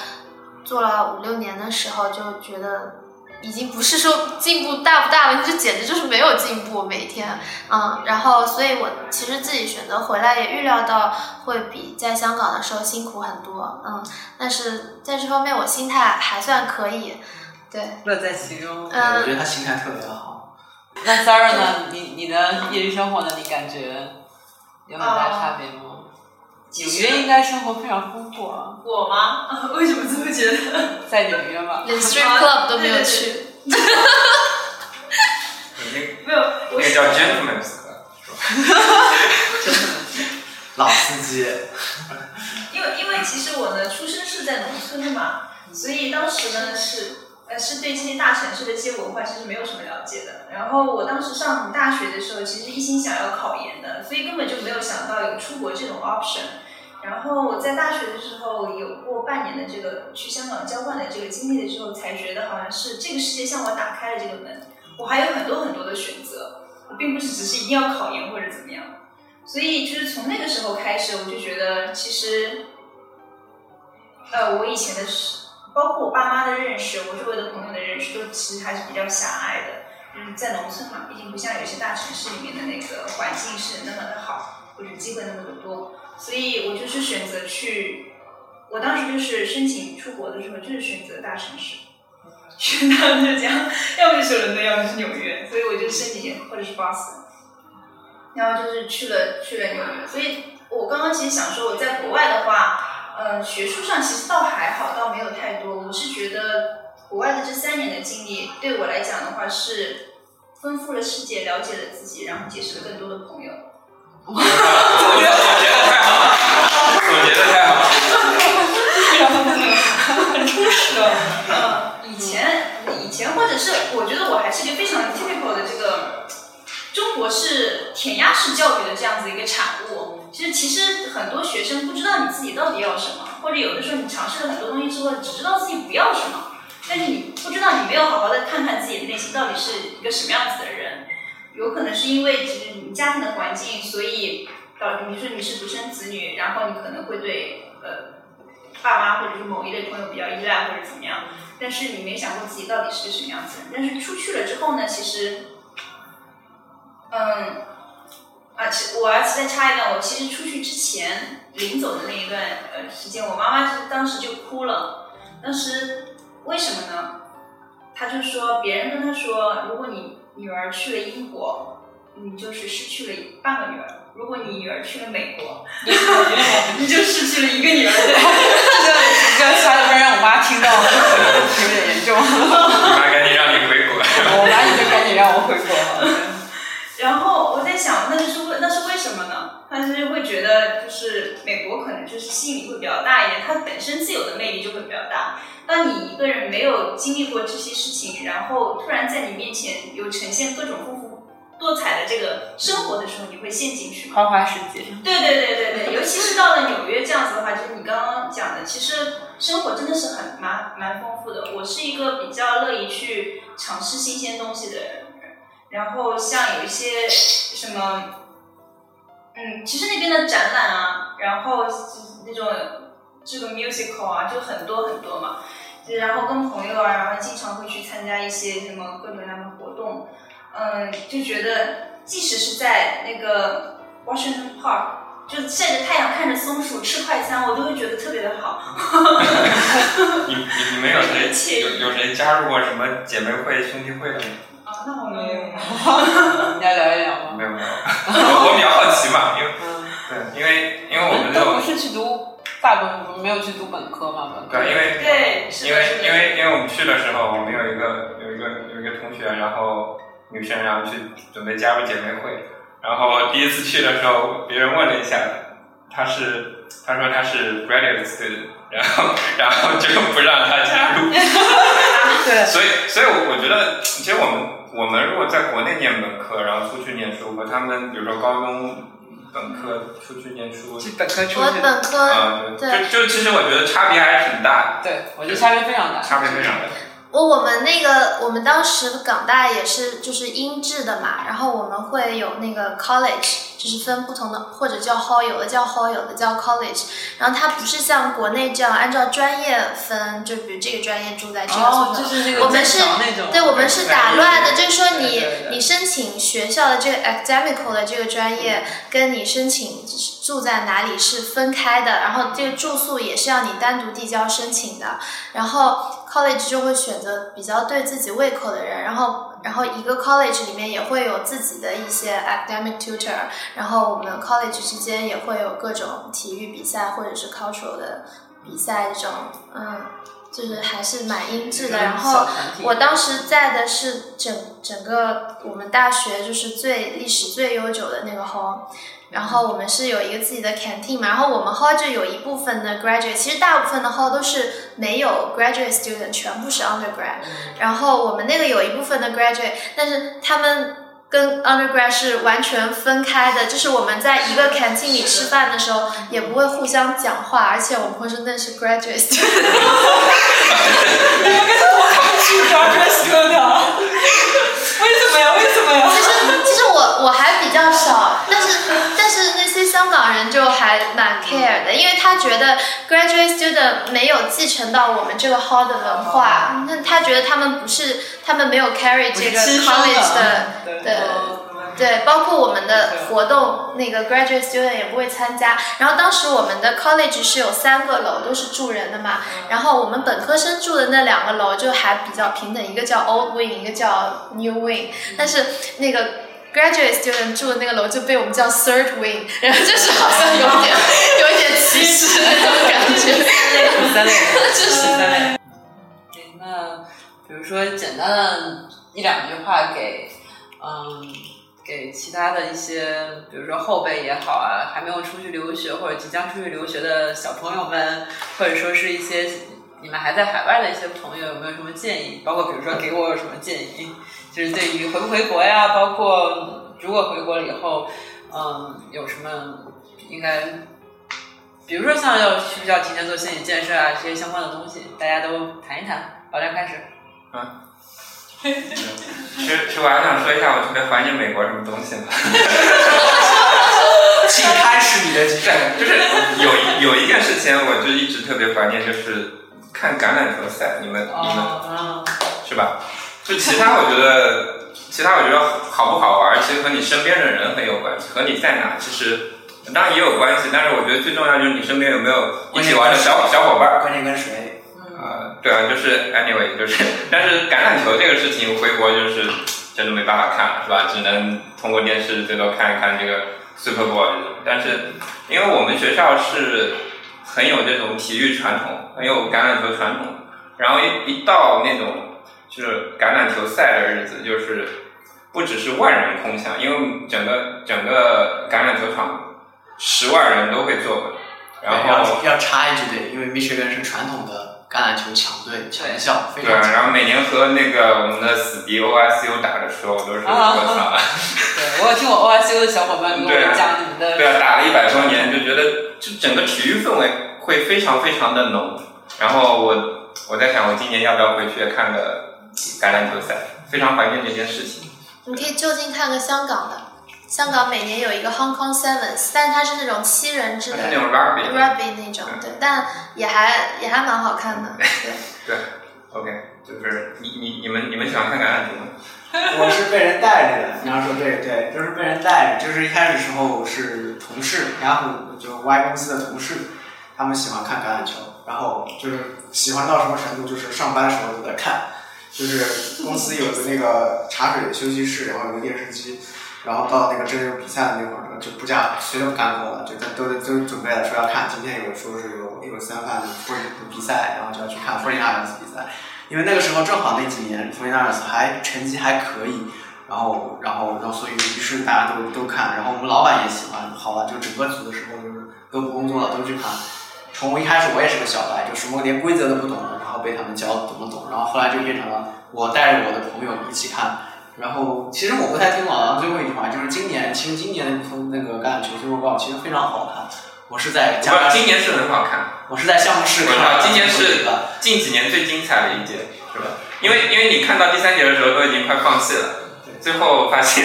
做了五六年的时候，就觉得已经不是说进步大不大了，就简直就是没有进步每天，嗯，然后所以我其实自己选择回来也预料到会比在香港的时候辛苦很多，嗯，但是在这方面我心态还算可以，对，乐在其中，嗯，我觉得他心态特别好。那 Sarah 呢？你你的业余生活呢？你感觉有很大差别吗？哦，纽约应该生活非常丰富啊。我吗？为什么这么觉得？在纽约吧，连 strip club 都没有去。没有，那个叫 gentleman's club， 老司机。因为因为其实我呢，出生是在农村的嘛，所以当时呢是。呃，是对这些大城市的一些文化其实没有什么了解的。然后我当时上大学的时候，其实一心想要考研的，所以根本就没有想到有出国这种 option。然后我在大学的时候有过半年的这个去香港交换的这个经历的时候，才觉得好像是这个世界向我打开了这个门，我还有很多很多的选择，我并不是只是一定要考研或者怎么样。所以就是从那个时候开始，我就觉得其实，呃，我以前的是。包括我爸妈的认识，我周围的朋友的认识，都其实还是比较狭隘的。嗯，在农村嘛，毕竟不像有些大城市里面的那个环境是那么的好，或者机会那么的多。所以我就是选择去，我当时就是申请出国的时候，就是选择大城市，选到了浙江，要么是伦敦，要么是纽约。所以我就申请或者是波士顿，然后就是去了去了纽约。所以我刚刚其实想说，我在国外的话。呃，学术上其实倒还好，倒没有太多。我是觉得国外的这三年的经历对我来讲的话是丰富了世界，了解了自己，然后结识了更多的朋友。我觉得太好了，我觉得太好了。以前以前或者是我觉得我还是一个非常 typical 的这个中国式填鸭式教育的这样子一个产物。就是其实很多学生不知道你自己到底要什么，或者有的时候你尝试了很多东西之后，只知道自己不要什么，但是你不知道，你没有好好的看看自己的内心到底是一个什么样子的人。有可能是因为就是你家庭的环境，所以导致你说你是独生子女，然后你可能会对呃爸妈或者是某一类朋友比较依赖或者怎么样，但是你没想过自己到底是个什么样子的人。但是出去了之后呢，其实，嗯。啊，我要再插一段，我其实出去之前临走的那一段呃时间，我妈妈是当时就哭了。当时为什么呢？她就说别人跟她说，如果你女儿去了英国，你就是失去了半个女儿；如果你女儿去了美国，你就失去了一个女儿。这样掐的，不然让我妈听到，有点严重。我妈赶紧让你回国。我妈已经赶紧让我回国了。然后我在想，那是为那是为什么呢？他就是会觉得，就是美国可能就是吸引力会比较大一点，它本身自有的魅力就会比较大。当你一个人没有经历过这些事情，然后突然在你面前有呈现各种丰富多彩的这个生活的时候，你会陷进去。花花世界。对对对对对，尤其是到了纽约这样子的话，就是你刚刚讲的，其实生活真的是很蛮蛮丰富的。我是一个比较乐意去尝试新鲜东西的人。然后像有一些什么，嗯，其实那边的展览啊，然后那种这个 musical 啊，就很多很多嘛。然后跟朋友啊，然后经常会去参加一一些什么各种各样的活动，嗯，就觉得即使是在那个 Washington Park。就晒着太阳看着松鼠吃快餐，我都会觉得特别的好。你你你们有谁有有谁加入过什么姐妹会兄弟会的吗？啊，那我没有。你来聊一聊吗？没有没有，我比较好奇嘛，因为、嗯、对，因为因为我们都不是去读大本，没有去读本科嘛，本科对，因为对，因为因为因为我们去的时候，我们有一个有一个有一个同学，然后女生，然后去准备加入姐妹会。然后第一次去的时候，别人问了一下，他是他说他是 graduate student， 然后然后就不让他加入。对，所以所以我我觉得，其实我们我们如果在国内念本科，然后出去念书，和他们比如说高中本科出去念书，本科出去，我本科，嗯，对，就就其实我觉得差别还是挺大的。对，我觉得差别非常大，差别非常大。我我们那个我们当时港大也是就是英制的嘛，然后我们会有那个 college， 就是分不同的，或者叫 hall， 有的叫 hall， 有的叫 college， 然后它不是像国内这样按照专业分，就比如这个专业住在这个哦，就是那个我们是对，我们是打乱的，就是说你你申请学校的这个 academical 的这个专业，跟你申请住在哪里是分开的，然后这个住宿也是要你单独递交申请的，然后。college 就会选择比较对自己胃口的人，然后然后一个 college 里面也会有自己的一些 academic tutor， 然后我们 college 之间也会有各种体育比赛或者是 cultural 的比赛这种，嗯，就是还是蛮英制的。然后我当时在的是整整个我们大学就是最历史最悠久的那个 hall。然后我们是有一个自己的 canteen 嘛，然后我们 hall 就有一部分的 graduate， 其实大部分的 hall 都是没有 graduate student， 全部是 undergrad， 然后我们那个有一部分的 graduate， 但是他们跟 undergrad 是完全分开的，就是我们在一个 canteen 里吃饭的时候也不会互相讲话，而且我们会说那是 graduate student。你们跟我还是 graduate student？ 为什么呀？为什么呀？其实其实我我还比较少，但是。但是那些香港人就还蛮 care 的，因为他觉得 graduate student 没有继承到我们这个 hall 的文化，那他觉得他们不是，他们没有 carry 这个 college 的的，对，包括我们的活动，那个 graduate student 也不会参加。然后当时我们的 college 是有三个楼都是住人的嘛，然后我们本科生住的那两个楼就还比较平等，一个叫 old wing， 一个叫 new wing， 但是那个。graduate student 住的那个楼就被我们叫 third wing， 然后就是好像有点有点歧视那种感觉。三类，就是三类。那比如说简单的一两句话给嗯给其他的一些，比如说后辈也好啊，还没有出去留学或者即将出去留学的小朋友们，或者说是一些你们还在海外的一些朋友，有没有什么建议？包括比如说给我有什么建议？就是对于回不回国呀，包括如果回国了以后，嗯，有什么应该，比如说像要需要提前做心理建设啊，这些相关的东西，大家都谈一谈。老梁开始。嗯。其实，其实我还想说一下，我特别怀念美国什么东西呢？请开始你的举手。就是有有一件事情，我就一直特别怀念，就是看橄榄球赛。你们、哦、你们、哦、是吧？就其他我觉得，其他我觉得好不好玩，其实和你身边的人很有关系，和你在哪其实当然也有关系，但是我觉得最重要就是你身边有没有一起玩的小小伙伴，关键跟谁。啊、呃，对啊，就是 anyway， 就是，但是橄榄球这个事情回国就是真的没办法看，是吧？只能通过电视最多看一看这个 Super Bowl， 但是因为我们学校是很有这种体育传统，很有橄榄球传统，然后一一到那种。就是橄榄球赛的日子，就是不只是万人空巷，因为整个整个橄榄球场十万人都会坐。然后要插一句对，因为密歇根是传统的橄榄球强队强校，非常强。对，然后每年和那个我们的死敌 O S U 打的时候都是我操。对，我有听我 O S U 的小伙伴跟我讲你们的。对啊，打了一百多年，就觉得就整个体育氛围会非常非常的浓。然后我我在想，我今年要不要回去看个。橄榄球赛非常怀念这件事情。你可以就近看个香港的，香港每年有一个 Hong Kong 七， 但是它是那种七人制的，那种 rugby rugby 那种，对，但也还也还蛮好看的。对对 ，OK，就是你你你们你们喜欢看橄榄球吗？我是被人带着的，你要说对对，就是被人带着。就是一开始时候是同事，然后就 Y 公司的同事，他们喜欢看橄榄球，然后就是喜欢到什么程度，就是上班的时候都在看。就是公司有的那个茶水休息室，然后有个电视机，然后到那个真正比赛的那会儿就不加谁都不干活了，就都都准备了说要看。今天有说是有有三番比赛，然后就要去看 Friends 比赛。因为那个时候正好那几年 Friends 还成绩还可以，然后然后然后所以于是大家都都看，然后我们老板也喜欢，好了，就整个组的时候就是都不工作了都去看。从我一开始我也是个小白，就什么连规则都不懂，然后被他们教怎么懂，然后后来就变成了我带着我的朋友一起看。然后其实我不太听老狼最后一句话，就是今年其实今年那个橄榄球最后报其实非常好看。我是在加班，今年是很好看。我是在项目室看，今年是近几年最精彩的一届，是吧？因为因为你看到第三节的时候都已经快放弃了，最后发现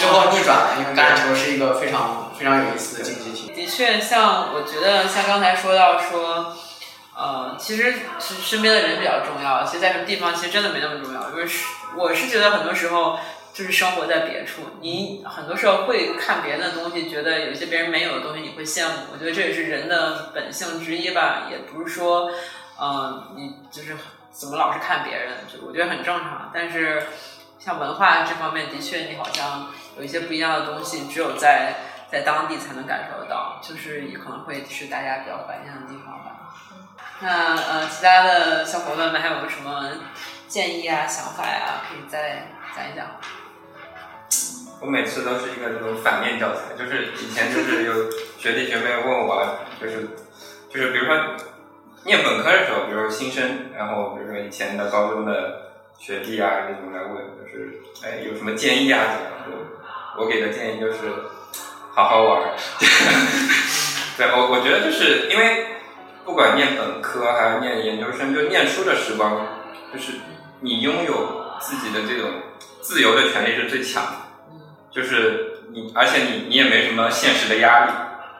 最后逆转了，因为橄榄球是一个非常非常有意思的竞技体。的确，像我觉得像刚才说到说，呃，其实身边的人比较重要，其实在什么地方其实真的没那么重要，因为我是觉得很多时候。就是生活在别处，你很多时候会看别人的东西，觉得有些别人没有的东西你会羡慕。我觉得这也是人的本性之一吧，也不是说嗯、呃，你就是怎么老是看别人，就我觉得很正常。但是像文化这方面的确你好像有一些不一样的东西，只有在在当地才能感受到，就是也可能会是大家比较怀念的地方吧。那呃，其他的小伙伴们还有什么建议啊想法呀、啊、可以再讲一讲。我每次都是一个这种反面教材，就是以前就是有学弟学妹问我，就是就是比如说念本科的时候，比如说新生，然后比如说以前的高中的学弟啊这种来问，就是哎有什么建议啊怎么样？我给的建议就是好好玩。对，我我觉得就是因为不管念本科还是念研究生，就念书的时光，就是你拥有自己的这种自由的权利是最强的。就是你，而且你你也没什么现实的压力，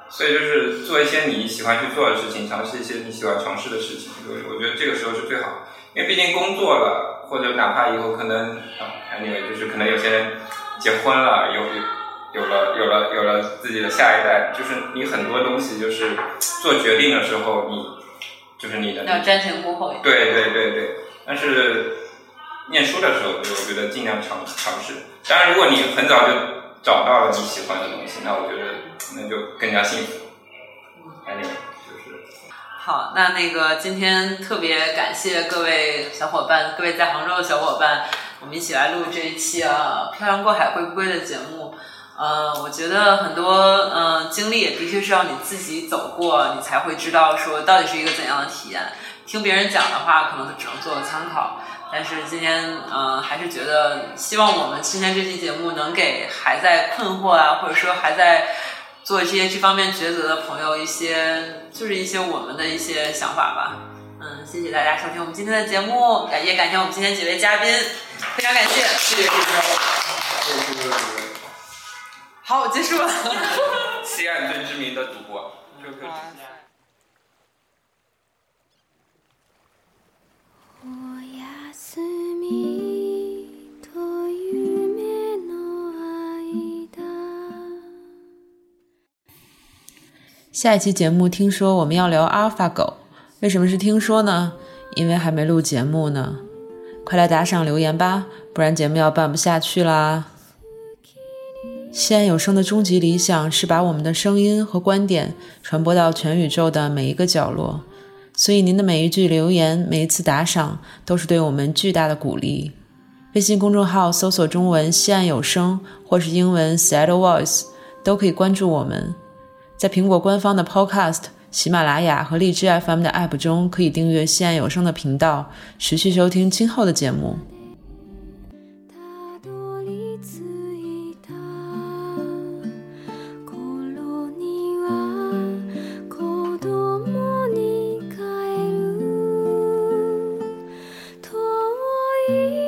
所以就是做一些你喜欢去做的事情，尝试一些你喜欢尝试的事情，我觉得这个时候是最好，因为毕竟工作了，或者哪怕以后可能啊，因为就是可能有些人结婚了，有有了有了有了自己的下一代，就是你很多东西就是做决定的时候，你就是你的要瞻前顾后。对对对对，但是念书的时候，就我觉得尽量尝尝试。当然，如果你很早就找到了你喜欢的东西，那我觉得那就更加幸福。哎，就是好。那那个今天特别感谢各位小伙伴，各位在杭州的小伙伴，我们一起来录这一期啊《漂洋过海会不归》的节目。呃，我觉得很多呃经历也的确是要你自己走过，你才会知道说到底是一个怎样的体验。听别人讲的话，可能只能做参考。但是今天，呃，还是觉得希望我们今天这期节目能给还在困惑啊，或者说还在做这些这方面抉择的朋友一些，就是一些我们的一些想法吧。嗯，谢谢大家收听我们今天的节目，也感谢我们今天几位嘉宾，非常感谢，谢谢，谢谢。好，我结束了。西安最知名的主播。下一期节目听说我们要聊阿尔法狗，为什么是听说呢？因为还没录节目呢，快来打赏留言吧，不然节目要办不下去啦。西安有声的终极理想是把我们的声音和观点传播到全宇宙的每一个角落，所以您的每一句留言，每一次打赏都是对我们巨大的鼓励。微信公众号搜索中文西岸有声或是英文 Seattle Voice 都可以关注我们。在苹果官方的 Podcast、 喜马拉雅和荔枝 F M 的 App 中可以订阅西岸有声的频道，持续收听今后的节目。Thank you.